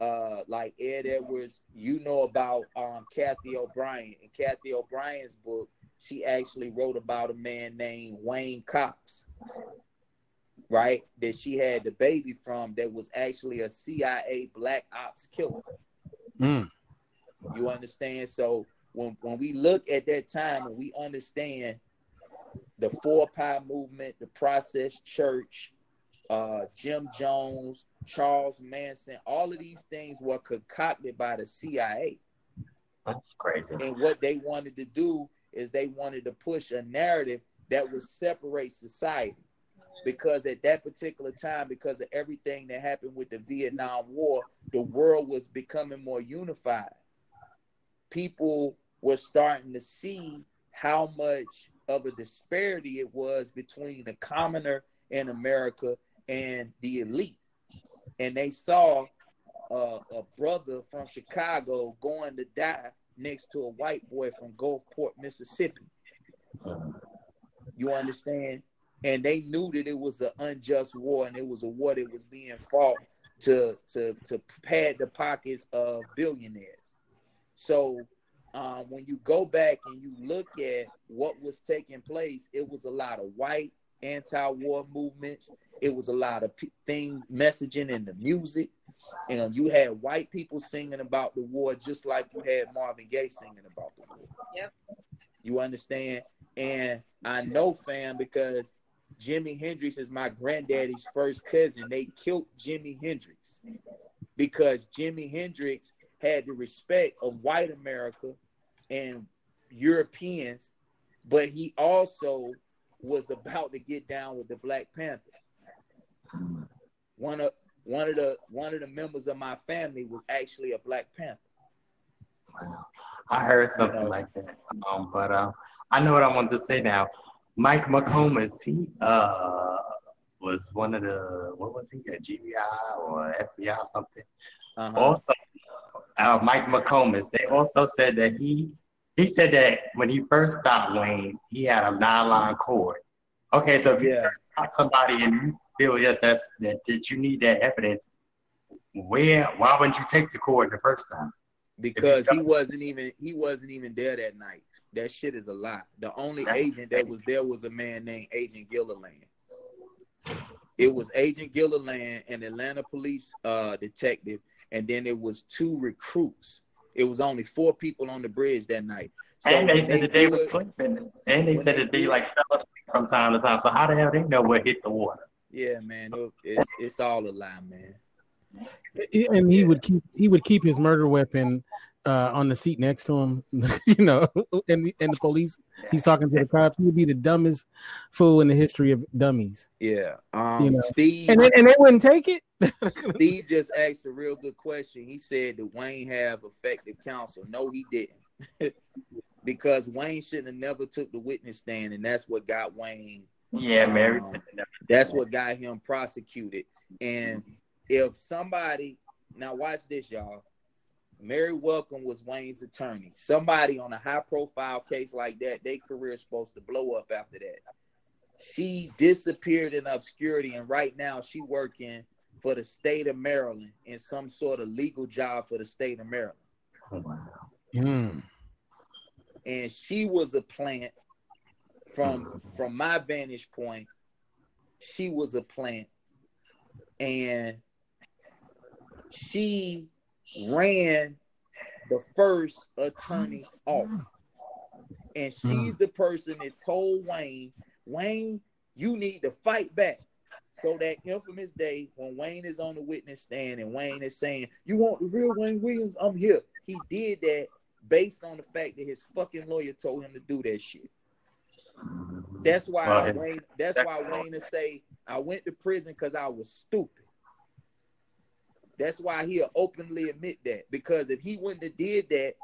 uh, like Ed Edwards. You know about um, Kathy O'Brien. In Kathy O'Brien's book, she actually wrote about a man named Wayne Cox, right, that she had the baby from, that was actually a C I A black ops killer. Mm. You understand? So when, when we look at that time and we understand the Four Pi movement, the Process Church, uh, Jim Jones, Charles Manson, all of these things were concocted by the C I A. That's crazy. And what they wanted to do is they wanted to push a narrative that would separate society. Because at that particular time, because of everything that happened with the Vietnam War, the world was becoming more unified. People were starting to see how much of a disparity it was between the commoner in America and the elite. And they saw a, a brother from Chicago going to die next to a white boy from Gulfport, Mississippi. You understand? And they knew that it was an unjust war, and it was a war that was being fought to to to pad the pockets of billionaires. So um, when you go back and you look at what was taking place, it was a lot of white anti-war movements. It was a lot of p- things, messaging in the music. And you had white people singing about the war just like you had Marvin Gaye singing about the war. Yep. You understand? And I know, fam, because Jimi Hendrix is my granddaddy's first cousin. They killed Jimi Hendrix because Jimi Hendrix had the respect of white America and Europeans, but he also was about to get down with the Black Panthers. One of one of the one of the members of my family was actually a Black Panther. Wow, I heard something you know, like that. Um, but uh, I know what I want to say now. Mike McComas, he uh, was one of the, what was he, a G B I or F B I or something? Uh-huh. Also, uh, Mike McComas, they also said that he, he said that when he first stopped Wayne, he had a nylon cord. Okay, so if yeah. you stop somebody and you feel that, that, that you need that evidence, where, why wouldn't you take the cord the first time? Because he wasn't even, he wasn't even there that night. That shit is a lie. The only That's agent that was there was a man named Agent Gilliland. It was Agent Gilliland, an Atlanta police uh, detective, and then it was two recruits. It was only four people on the bridge that night. So and they said they that they were sleeping. And they said that they, they like fell asleep from time to time. So how the hell they know what hit the water? Yeah, man. It's it's all a lie, man. And he would keep he would keep his murder weapon Uh, on the seat next to him, you know, and, and the police, he's talking to the cops. He would be the dumbest fool in the history of dummies. Yeah. Um, you know? Steve. And, and they wouldn't take it. Steve just asked a real good question. He said, did Wayne have effective counsel? No, he didn't. Because Wayne shouldn't have never took the witness stand, and that's what got Wayne. Yeah, um, Mary. That's what got him prosecuted. And if somebody, now watch this, y'all. Mary Welcome was Wayne's attorney. Somebody on a high-profile case like that, their career is supposed to blow up after that. She disappeared in obscurity, and right now she working for the state of Maryland in some sort of legal job for the state of Maryland. Oh, wow. Mm. And she was a plant. From, from my vantage point, she was a plant. And she ran the first attorney off, and she's the person that told Wayne, Wayne, you need to fight back. So that infamous day when Wayne is on the witness stand and Wayne is saying, you want the real Wayne Williams? I'm here. He did that based on the fact that his fucking lawyer told him to do that shit. That's why wow. Wayne, that's why Wayne is say, I went to prison because I was stupid. That's why he'll openly admit that, because if he wouldn't have did that,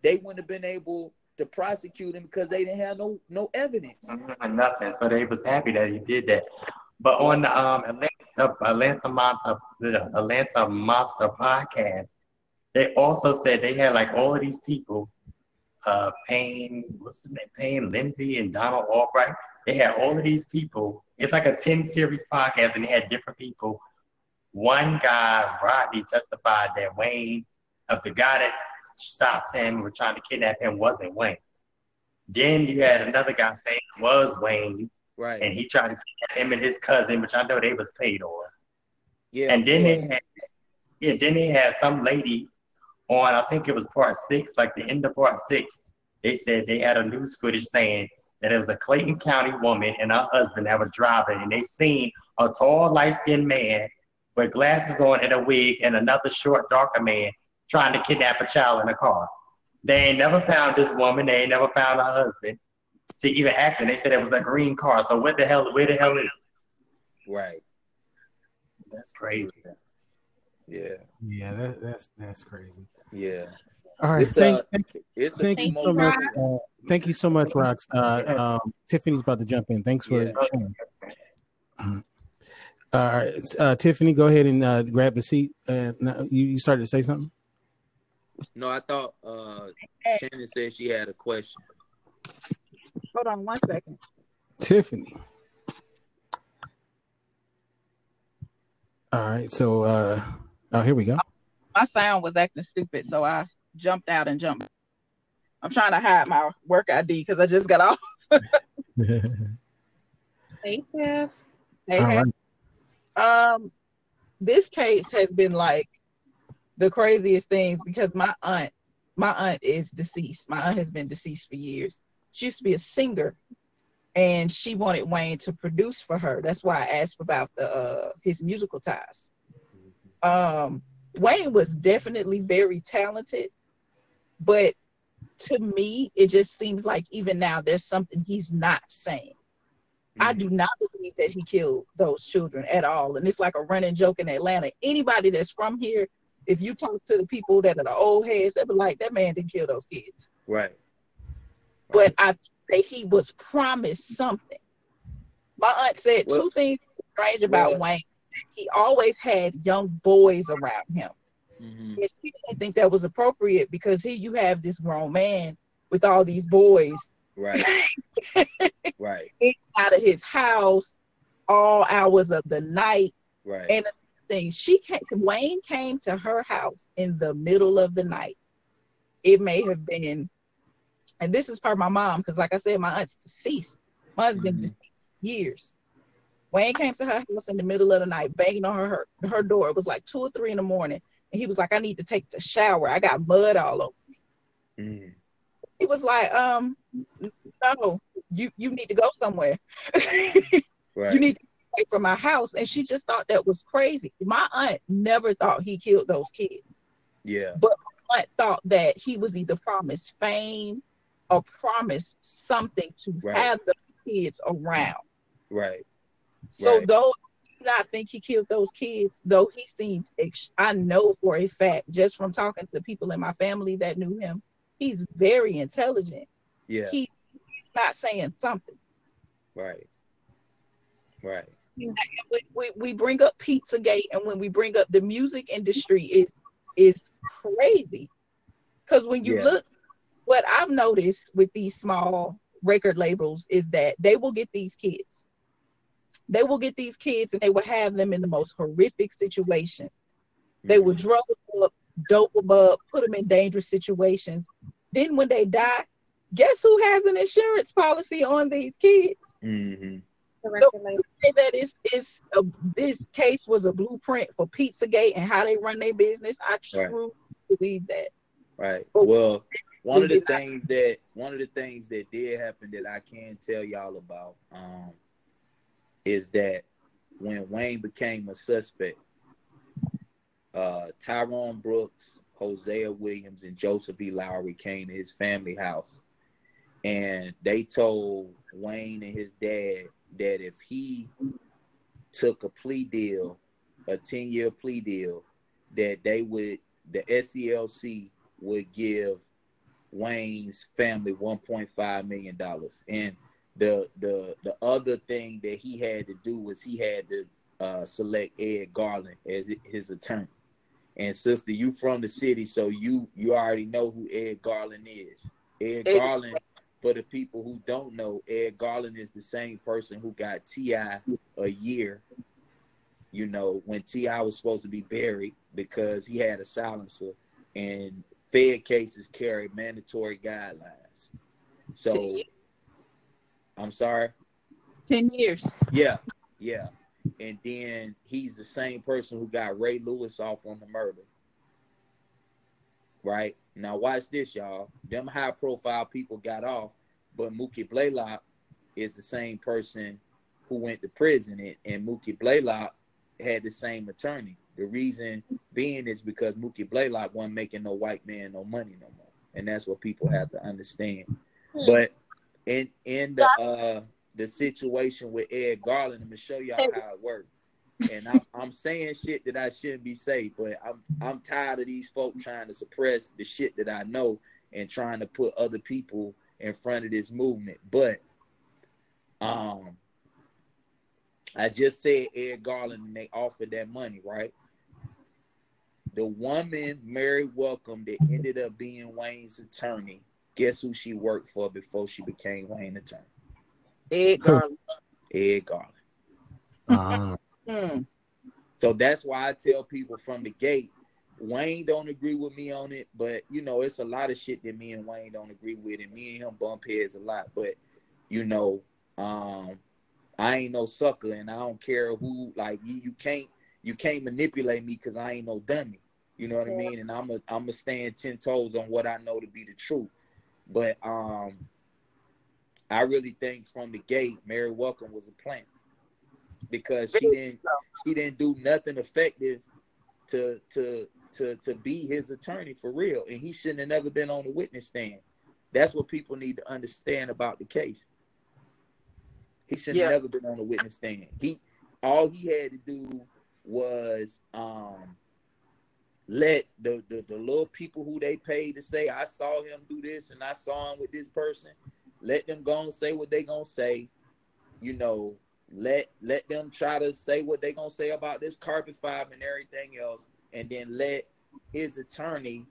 they wouldn't have been able to prosecute him because they didn't have no no evidence. Nothing. So they was happy that he did that. But on the um, Atlanta, Atlanta Monster, the Atlanta Monster podcast, they also said they had like all of these people uh, Payne, what's his name, Payne, Lindsay, and Donald Albright. They had all of these people. It's like a ten-series podcast, and they had different people. One guy, Rodney, testified that Wayne, of the guy that stopped him and were trying to kidnap him, wasn't Wayne. Then you had another guy saying it was Wayne, right? And he tried to kidnap him and his cousin, which I know they was paid on. Yeah. And then they had, yeah, then they had some lady on, I think it was part six, like the end of part six. They said they had a news footage saying that it was a Clayton County woman and her husband that was driving, and they seen a tall, light-skinned man with glasses on and a wig and another short, darker man trying to kidnap a child in a car. They ain't never found this woman. They ain't never found her husband to even ask her. They said it was a green car. So what the hell, where the hell is it? Right. That's crazy. Yeah. Yeah, that, that's that's crazy. Yeah. All right. It's thank, a, thank, it's thank a you so much. Uh, thank you so much, Rox. Uh, um, Tiffany's about to jump in. Thanks for yeah. sharing. Mm-hmm. All right, uh, Tiffany, go ahead and uh, grab the seat. Uh, you, you started to say something? No, I thought uh, Shannon said she had a question. Hold on one second. Tiffany. All right, so uh, oh, here we go. My sound was acting stupid, so I jumped out and jumped. I'm trying to hide my work I D because I just got off. Hey, Tiff. Hey, right. Um, this case has been like the craziest things because my aunt, my aunt is deceased. My aunt has been deceased for years. She used to be a singer, and she wanted Wayne to produce for her. That's why I asked about the uh, his musical ties. Um, Wayne was definitely very talented, but to me, it just seems like even now there's something he's not saying. I do not believe that he killed those children at all. And it's like a running joke in Atlanta. Anybody that's from here, if you talk to the people that are the old heads, they'll be like, that man didn't kill those kids. Right. But I think he was promised something. My aunt said well, two things strange about well, Wayne. He always had young boys around him. Mm-hmm. And she didn't think that was appropriate because here you have this grown man with all these boys. Right. Right. Out of his house all hours of the night. Right. And the thing, she came, Wayne came to her house in the middle of the night. It may have been, and this is part of my mom, because like I said, my aunt's deceased. My aunt's mm-hmm. been deceased for years. Wayne came to her house in the middle of the night, banging on her, her her door. It was like two or three in the morning. And he was like, I need to take the shower. I got mud all over me. Mm-hmm. He was like, um, no, you, you need to go somewhere. Right. You need to get away from my house. And she just thought that was crazy. My aunt never thought he killed those kids. Yeah. But my aunt thought that he was either promised fame or promised something to right. have the kids around. Right. So right. though I do not think he killed those kids, though he seemed, ex- I know for a fact, just from talking to people in my family that knew him, he's very intelligent. Yeah. He's not saying something. Right. Right. We, we, we bring up Pizzagate, and when we bring up the music industry, it's, it's crazy. Because when you yeah. look, what I've noticed with these small record labels is that they will get these kids. They will get these kids, and they will have them in the most horrific situation. Mm-hmm. They will drug them up, dope them up, put them in dangerous situations. Then when they die, guess who has an insurance policy on these kids? Mm-hmm. So say that it's, it's a, this case was a blueprint for Pizzagate and how they run their business. I truly right. believe that. Right. But well, one of the things not- that one of the things that did happen that I can tell y'all about um, is that when Wayne became a suspect, Uh, Tyrone Brooks, Hosea Williams, and Joseph E. Lowry came to his family house, and they told Wayne and his dad that if he took a plea deal, a ten-year plea deal, that they would, the S E L C would give Wayne's family one point five million dollars. And the the the other thing that he had to do was he had to uh, select Ed Garland as his attorney. And sister, you from the city, so you you already know who Ed Garland is. Ed Garland, for the people who don't know, Ed Garland is the same person who got T I a year, you know, when T I was supposed to be buried because he had a silencer, and Fed cases carry mandatory guidelines. So, I'm sorry? ten years. Yeah, yeah. And then he's the same person who got Ray Lewis off on the murder. Right? Now watch this, y'all. Them high-profile people got off, but Mookie Blaylock is the same person who went to prison, and, and Mookie Blaylock had the same attorney. The reason being is because Mookie Blaylock wasn't making no white man no money no more, and that's what people have to understand. Hmm. But in in the uh, the situation with Ed Garland, I'm gonna show y'all how it works. And I'm, I'm saying shit that I shouldn't be saying, but I'm I'm tired of these folk trying to suppress the shit that I know and trying to put other people in front of this movement. But um, I just said Ed Garland, and they offered that money, right? The woman, Mary Welcome, that ended up being Wayne's attorney, guess who she worked for before she became Wayne's attorney? Ed Garland. Ed Garland. Ah. Uh. Hmm. So that's why I tell people from the gate, Wayne don't agree with me on it, but you know, it's a lot of shit that me and Wayne don't agree with, and me and him bump heads a lot. But you know, um, I ain't no sucker, and I don't care who. Like you, you can't you can't manipulate me because I ain't no dummy. You know what yeah. I mean? And I'm a I'm a stand ten toes on what I know to be the truth. But um, I really think from the gate, Mary Welcome was a plant. Because she didn't, she didn't do nothing effective to to to to be his attorney for real, and he shouldn't have never been on the witness stand. That's what people need to understand about the case. He shouldn't yeah. have never been on the witness stand. He all he had to do was um, let the, the the little people who they paid to say, I saw him do this and I saw him with this person. Let them go and say what they gonna say, you know. Let let them try to say what they're going to say about this carpet five and everything else, and then let his attorney,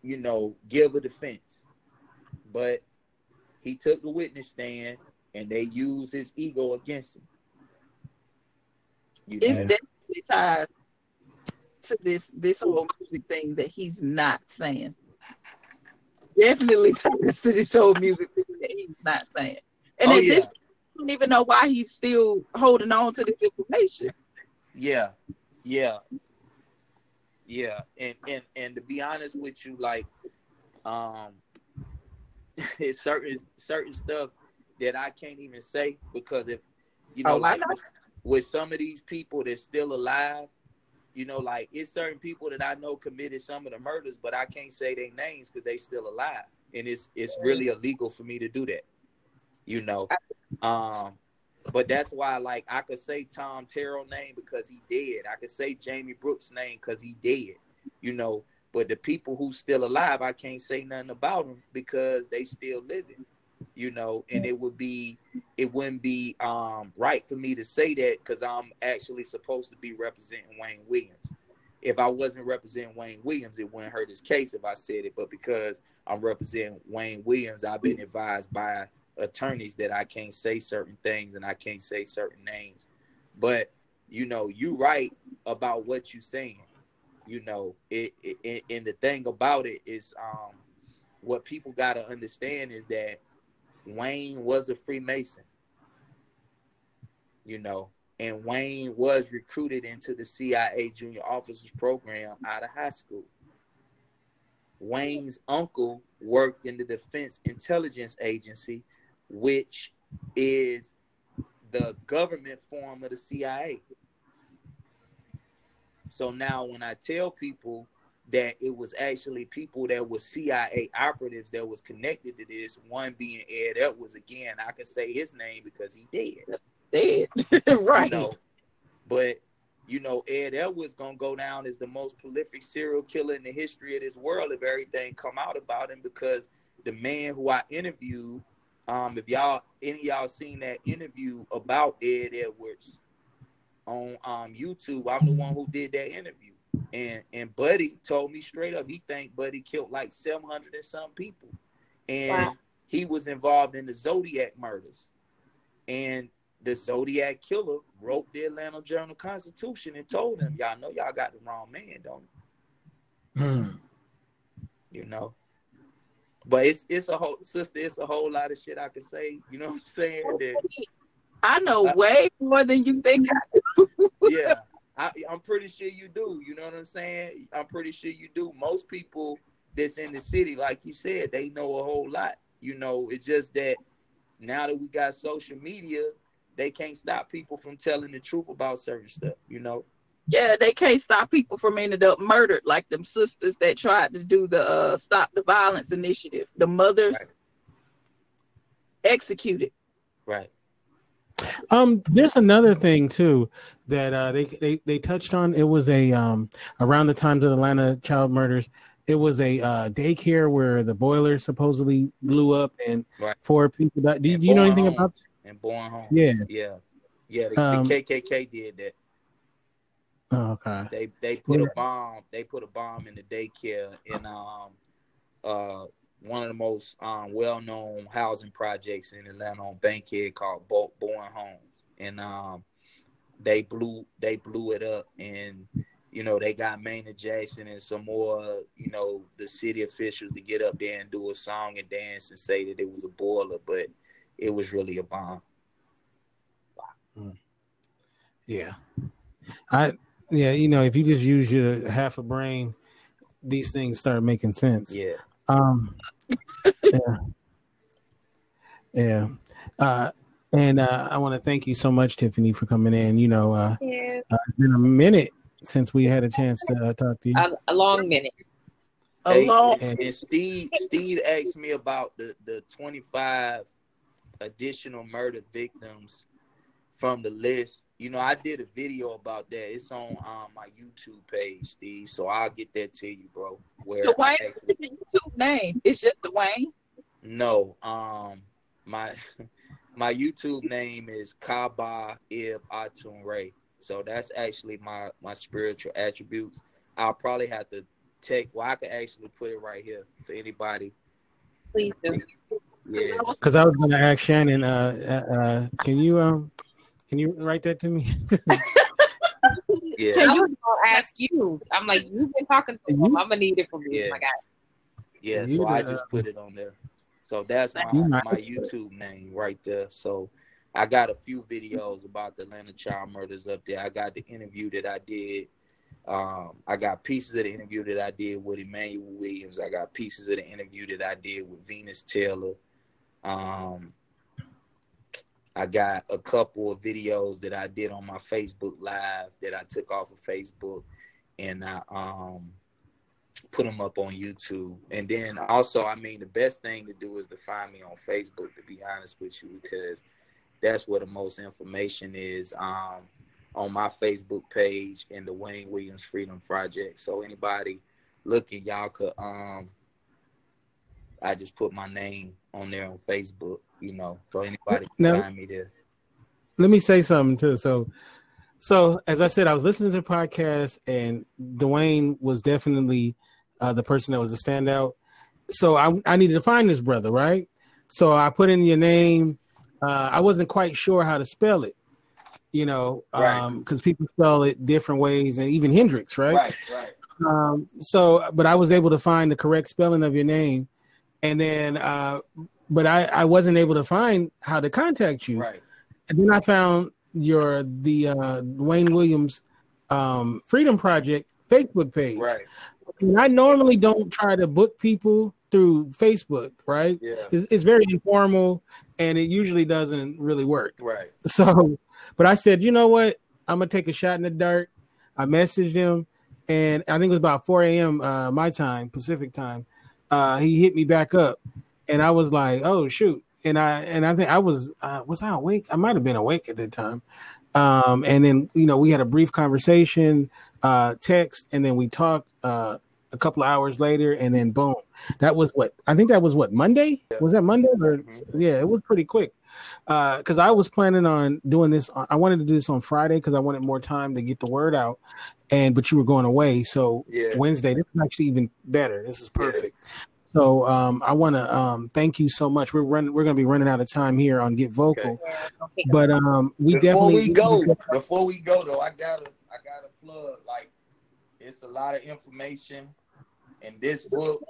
you know, give a defense. But he took the witness stand, and they used his ego against him. You know? It's definitely tied to this, this whole music thing that he's not saying. Definitely tied to this whole music thing that he's not saying. And oh, at yeah. this don't even know why he's still holding on to this information. Yeah, yeah, yeah. And and and to be honest with you, like, um, it's certain certain stuff that I can't even say because if you know, oh, like with, with some of these people that's still alive, you know, like it's certain people that I know committed some of the murders, but I can't say their names because they still alive, and it's it's really illegal for me to do that. You know, um, but that's why, like, I could say Tom Terrell's name because he dead. I could say Jamie Brooks' name because he dead, you know. But the people who's still alive, I can't say nothing about them because they still living, you know. And it would be, it wouldn't be um, right for me to say that because I'm actually supposed to be representing Wayne Williams. If I wasn't representing Wayne Williams, it wouldn't hurt his case if I said it. But because I'm representing Wayne Williams, I've been advised by attorneys that I can't say certain things and I can't say certain names. But you know, you right about what you saying. You know, it, it and the thing about it is um what people gotta understand is that Wayne was a Freemason. You know, and Wayne was recruited into the C I A Junior Officers Program out of high school. Wayne's uncle worked in the Defense Intelligence Agency, which is the government form of the C I A. So now when I tell people that it was actually people that were C I A operatives that was connected to this, one being Ed Edwards, again, I can say his name because he dead. Dead. Right. You know, but, you know, Ed Edwards going to go down as the most prolific serial killer in the history of this world if everything come out about him, because the man who I interviewed, Um, if y'all, any of y'all seen that interview about Ed Edwards on um, YouTube, I'm the one who did that interview. And and Buddy told me straight up, he think Buddy killed like seven hundred and some people. And wow. he was involved in the Zodiac murders. And the Zodiac killer wrote the Atlanta Journal-Constitution and told him, y'all know y'all got the wrong man, don't you? Mm. You know? But it's it's a whole, sister, it's a whole lot of shit I could say, you know what I'm saying? That, I know I, way more than you think I do. Yeah, I, I'm pretty sure you do, you know what I'm saying? I'm pretty sure you do. Most people that's in the city, like you said, they know a whole lot. You know, it's just that now that we got social media, they can't stop people from telling the truth about certain stuff, you know? Yeah, they can't stop people from ending up murdered, like them sisters that tried to do the uh, Stop the Violence initiative. The mothers right. executed. Right. Um, there's another thing, too, that uh, they, they, they touched on. It was a um, around the time of the Atlanta child murders, it was a uh, daycare where the boiler supposedly blew up and right. four people died. Do, do you know anything homes. about this? And born home. Yeah. Yeah. Yeah. The, um, the K K K did that. Oh, okay. They they put yeah. a bomb. They put a bomb in the daycare in um uh one of the most um well known housing projects in Atlanta on Bankhead called Born Home. And um they blew they blew it up, and you know, they got Maynard Jackson and some more, you know, the city officials to get up there and do a song and dance and say that it was a boiler, but it was really a bomb. Wow. Yeah. I yeah, you know, if you just use your half a brain, these things start making sense. Yeah. Um yeah. yeah. Uh and uh I want to thank you so much, Tiffany, for coming in. You know, uh, yeah. uh it's been a minute since we had a chance to uh, talk to you. A, a long minute. A hey, long and, and Steve Steve asked me about the, the twenty-five additional murder victims from the list. You know, I did a video about that. It's on um, my YouTube page, Steve. So I'll get that to you, bro. Where Dwayne actually... is the YouTube name? It's just Dwayne. No, um, my my YouTube name is Kaba Ib Atun Ray. So that's actually my my spiritual attributes. I'll probably have to take. Well, I could actually put it right here for anybody. Please do. Yeah, because I was going to ask Shannon. Uh, uh, can you um, can you write that to me? yeah, can I was going to ask you. I'm like, you've been talking to him. I'm gonna need it from you. Yeah. My God. Yeah, so I just put it on there. So that's my my YouTube name right there. So I got a few videos about the Atlanta child murders up there. I got the interview that I did. Um, I got pieces of the interview that I did with Emmanuel Williams. I got pieces of the interview that I did with Venus Taylor. Um, I got a couple of videos that I did on my Facebook Live that I took off of Facebook and I um, put them up on YouTube. And then also, I mean, the best thing to do is to find me on Facebook, to be honest with you, because that's where the most information is um, on my Facebook page and the Wayne Williams Freedom Project. So anybody looking, y'all could, um, I just put my name on there on Facebook, you know, so anybody can now, find me there. Let me say something too. So, so as I said, I was listening to the podcast, and Dwayne was definitely uh, the person that was a standout. So I, I needed to find this brother, right? So I put in your name. Uh, I wasn't quite sure how to spell it, you know, because um, right. people spell it different ways, and even Hendricks, right? Right, right. Um, so, but I was able to find the correct spelling of your name. And then, uh, but I, I wasn't able to find how to contact you. Right. And then I found your, the uh, Wayne Williams um, Freedom Project Facebook page. Right. And I normally don't try to book people through Facebook, right? Yeah. It's, it's very informal, and it usually doesn't really work. Right. So, but I said, you know what? I'm going to take a shot in the dark. I messaged him, and I think it was about four a.m. Uh, my time, Pacific time. Uh, he hit me back up, and I was like, "Oh shoot!" And I and I think I was uh, was I awake? I might have been awake at that time. Um, and then you know we had a brief conversation, uh, text, and then we talked uh, a couple of hours later, and then boom, that was what I think that was what Monday yeah. was that Monday or mm-hmm. yeah, it was pretty quick because uh, I was planning on doing this. I wanted to do this on Friday because I wanted more time to get the word out. And but you were going away, so yeah. Wednesday. This is actually even better. This is perfect. So um, I want to um, thank you so much. We're run, we're going to be running out of time here on Get Vocal, okay. Okay. but um, we before definitely we go. Before we go, though, I gotta I gotta plug. Like, it's a lot of information in this book.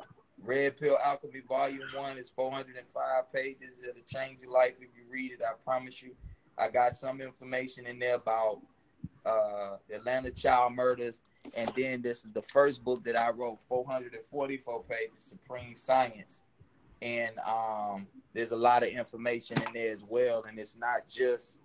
Red Pill Alchemy Volume One is four hundred five pages. It'll change your life if you read it. I promise you. I got some information in there about uh, Atlanta child murders, and then this is the first book that I wrote, four hundred forty-four pages, Supreme Science, and um, there's a lot of information in there as well, and it's not just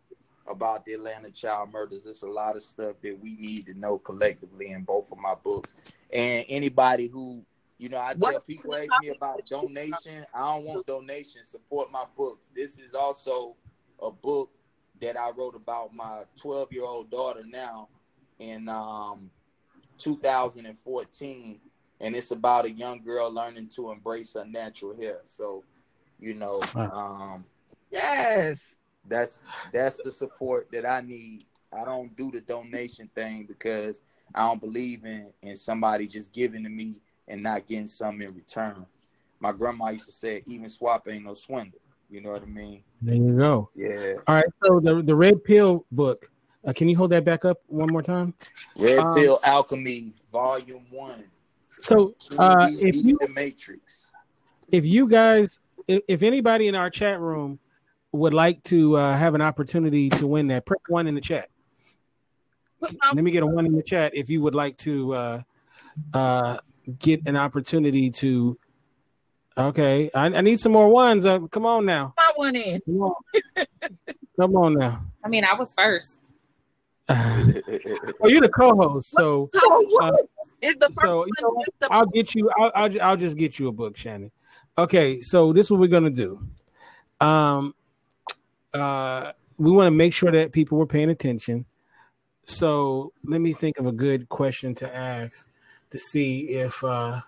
about the Atlanta child murders. It's a lot of stuff that we need to know collectively in both of my books, and anybody who, you know, I tell what? people ask me about donation. I don't want donation. Support my books. This is also a book that I wrote about my twelve-year-old daughter now in um, two thousand fourteen. And it's about a young girl learning to embrace her natural hair. So, you know, um, yes, that's that's the support that I need. I don't do the donation thing because I don't believe in, in somebody just giving to me and not getting something in return. My grandma used to say, even swap ain't no swindle. You know what I mean? There you go. Yeah. All right. So the, the Red Pill book, uh, can you hold that back up one more time? Red um, Pill Alchemy, Volume One. So uh, if you the Matrix, if you guys, if, if anybody in our chat room would like to uh, have an opportunity to win that, press one in the chat. Let me get a one in the chat if you would like to uh, uh, get an opportunity to. Okay, I, I need some more ones. Uh, come on now. I want in. Come on. Come on now. I mean, I was first. Well, you're the co-host, so uh, it's the first so you know, the I'll get you. I'll, I'll I'll just get you a book, Shannon. Okay, so this is what we're gonna do. Um, uh, we want to make sure that people were paying attention. So let me think of a good question to ask to see if. Uh,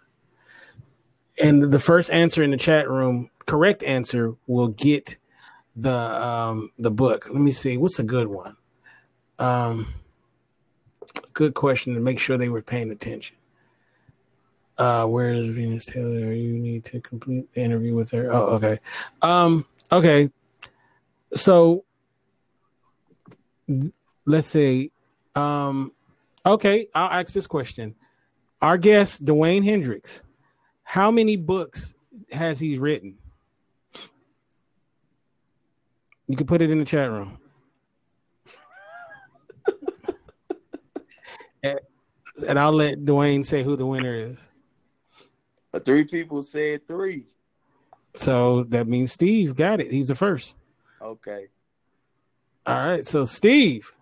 And the first answer in the chat room, correct answer, will get the um, the book. Let me see. What's a good one? Um, good question to make sure they were paying attention. Uh, where is Venus Taylor? You need to complete the interview with her. Oh, okay. Um, okay. So let's see. Um, okay, I'll ask this question. Our guest, Dwayne Hendricks. How many books has he written? You can put it in the chat room. and, and I'll let Dwayne say who the winner is. Three people said three. So that means Steve got it. He's the first. Okay. All right. So, Steve,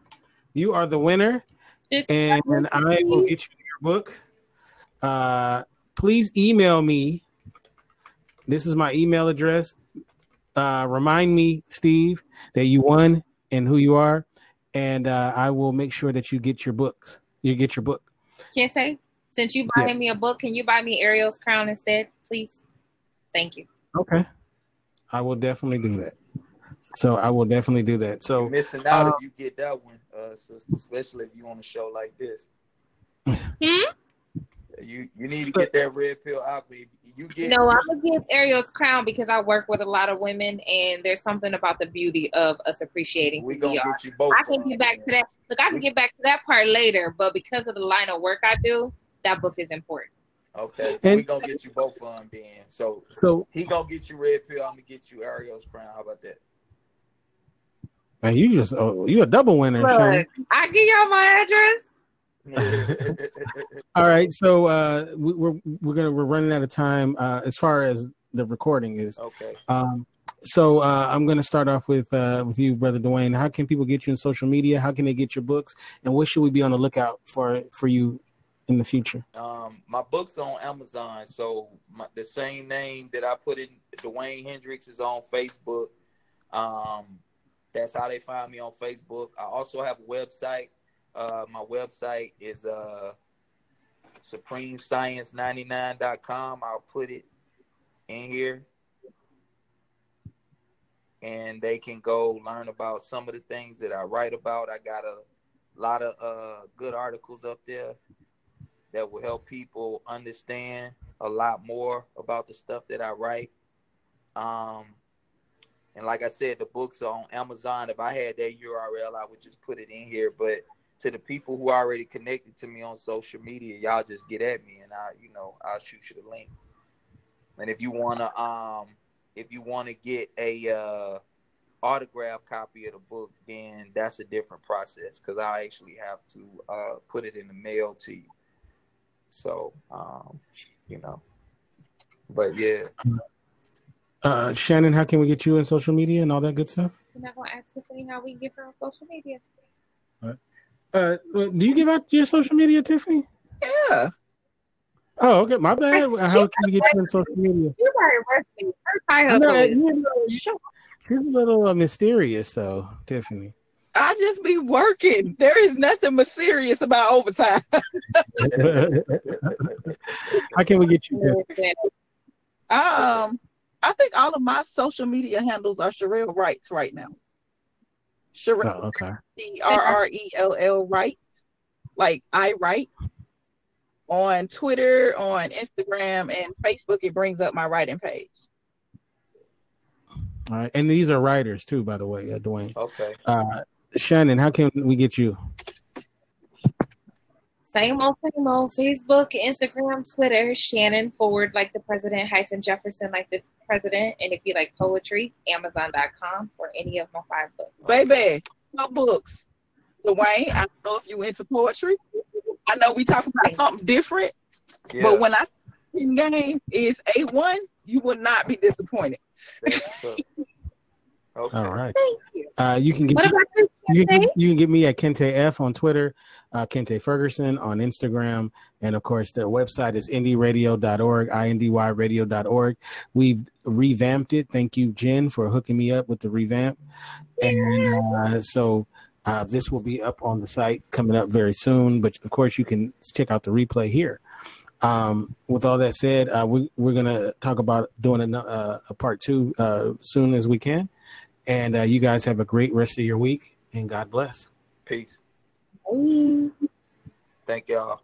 you are the winner. It's and I will get you your book. Uh, Please email me. This is my email address. Uh, remind me, Steve, that you won and who you are, and uh, I will make sure that you get your books. You get your book. Can't say since you buying yeah. me a book, can you buy me Ariel's crown instead, please? Thank you. Okay, I will definitely do that. So I will definitely do that. So you're missing out um, if you get that one, uh, sister, especially if you on a show like this. Hmm. You you need to get that red pill out, baby. You get no. I'm gonna give Ariel's crown because I work with a lot of women, and there's something about the beauty of us appreciating. We gonna get you both. I can get back to that. Look, I can get back to that part later, but because of the line of work I do, that book is important. Okay, and we gonna get you both on then. So so he gonna get you red pill. I'm gonna get you Ariel's crown. How about that? Man, you just oh, you a double winner. Look, I give y'all my address. All right, so uh we, we're we're gonna we're running out of time uh as far as the recording is. Okay. Um so uh I'm gonna start off with uh with you, Brother Dwayne. How can people get you in social media? How can they get your books? And what should we be on the lookout for for you in the future? Um my book's on Amazon, so my, the same name that I put in Dwayne Hendricks is on Facebook. Um that's how they find me on Facebook. I also have a website. Uh, my website is uh, supreme science ninety-nine dot com. I'll put it in here. And they can go learn about some of the things that I write about. I got a lot of uh, good articles up there that will help people understand a lot more about the stuff that I write. Um, and like I said, the books are on Amazon. If I had that U R L, I would just put it in here. But to the people who are already connected to me on social media, y'all just get at me and I, you know, I'll shoot you the link. And if you wanna, um, if you wanna get a uh, autograph copy of the book, then that's a different process because I actually have to uh, put it in the mail to you. So, um, you know, but yeah. Uh, Shannon, how can we get you on social media and all that good stuff? I'm not gonna ask Tiffany how we get her on social media. All right. Uh, do you give out your social media, Tiffany? Yeah. Oh, okay. My bad. How she, can you get you on social media? You are arresting her. No, you know, she's a little uh, mysterious, though, Tiffany. I just be working. There is nothing mysterious about overtime. How can we get you there? Um, I think all of my social media handles are Sherelle Wrights right now. Sherelle, oh, okay. C R R E L L Wright, like I write. On Twitter, on Instagram, and Facebook, it brings up my writing page. All right, and these are writers too, by the way, uh, Dwayne. Okay. Uh, Shannon, how can we get you? Same old, same old. Facebook, Instagram, Twitter. Shannon Forward, like the president. Hyphen Jefferson, like the president. And if you like poetry, Amazon dot com for any of my five books. Baby, my books. Dwayne, I don't know if you into poetry. I know we talking about something different, yeah. But when I game is A one, you will not be disappointed. Okay. All right. Thank you. Uh, you can get what me, about this, you, can, you can get me at Kente F on Twitter, uh, Kente Ferguson on Instagram, and of course the website is indy radio dot org, indy radio dot org. We've revamped it. Thank you, Jen, for hooking me up with the revamp. Yeah. And uh, so. Uh, this will be up on the site coming up very soon, but of course you can check out the replay here. Um, with all that said, uh, we, we're going to talk about doing a, uh, a part two uh, soon as we can. And uh, you guys have a great rest of your week and God bless. Peace. Thank y'all.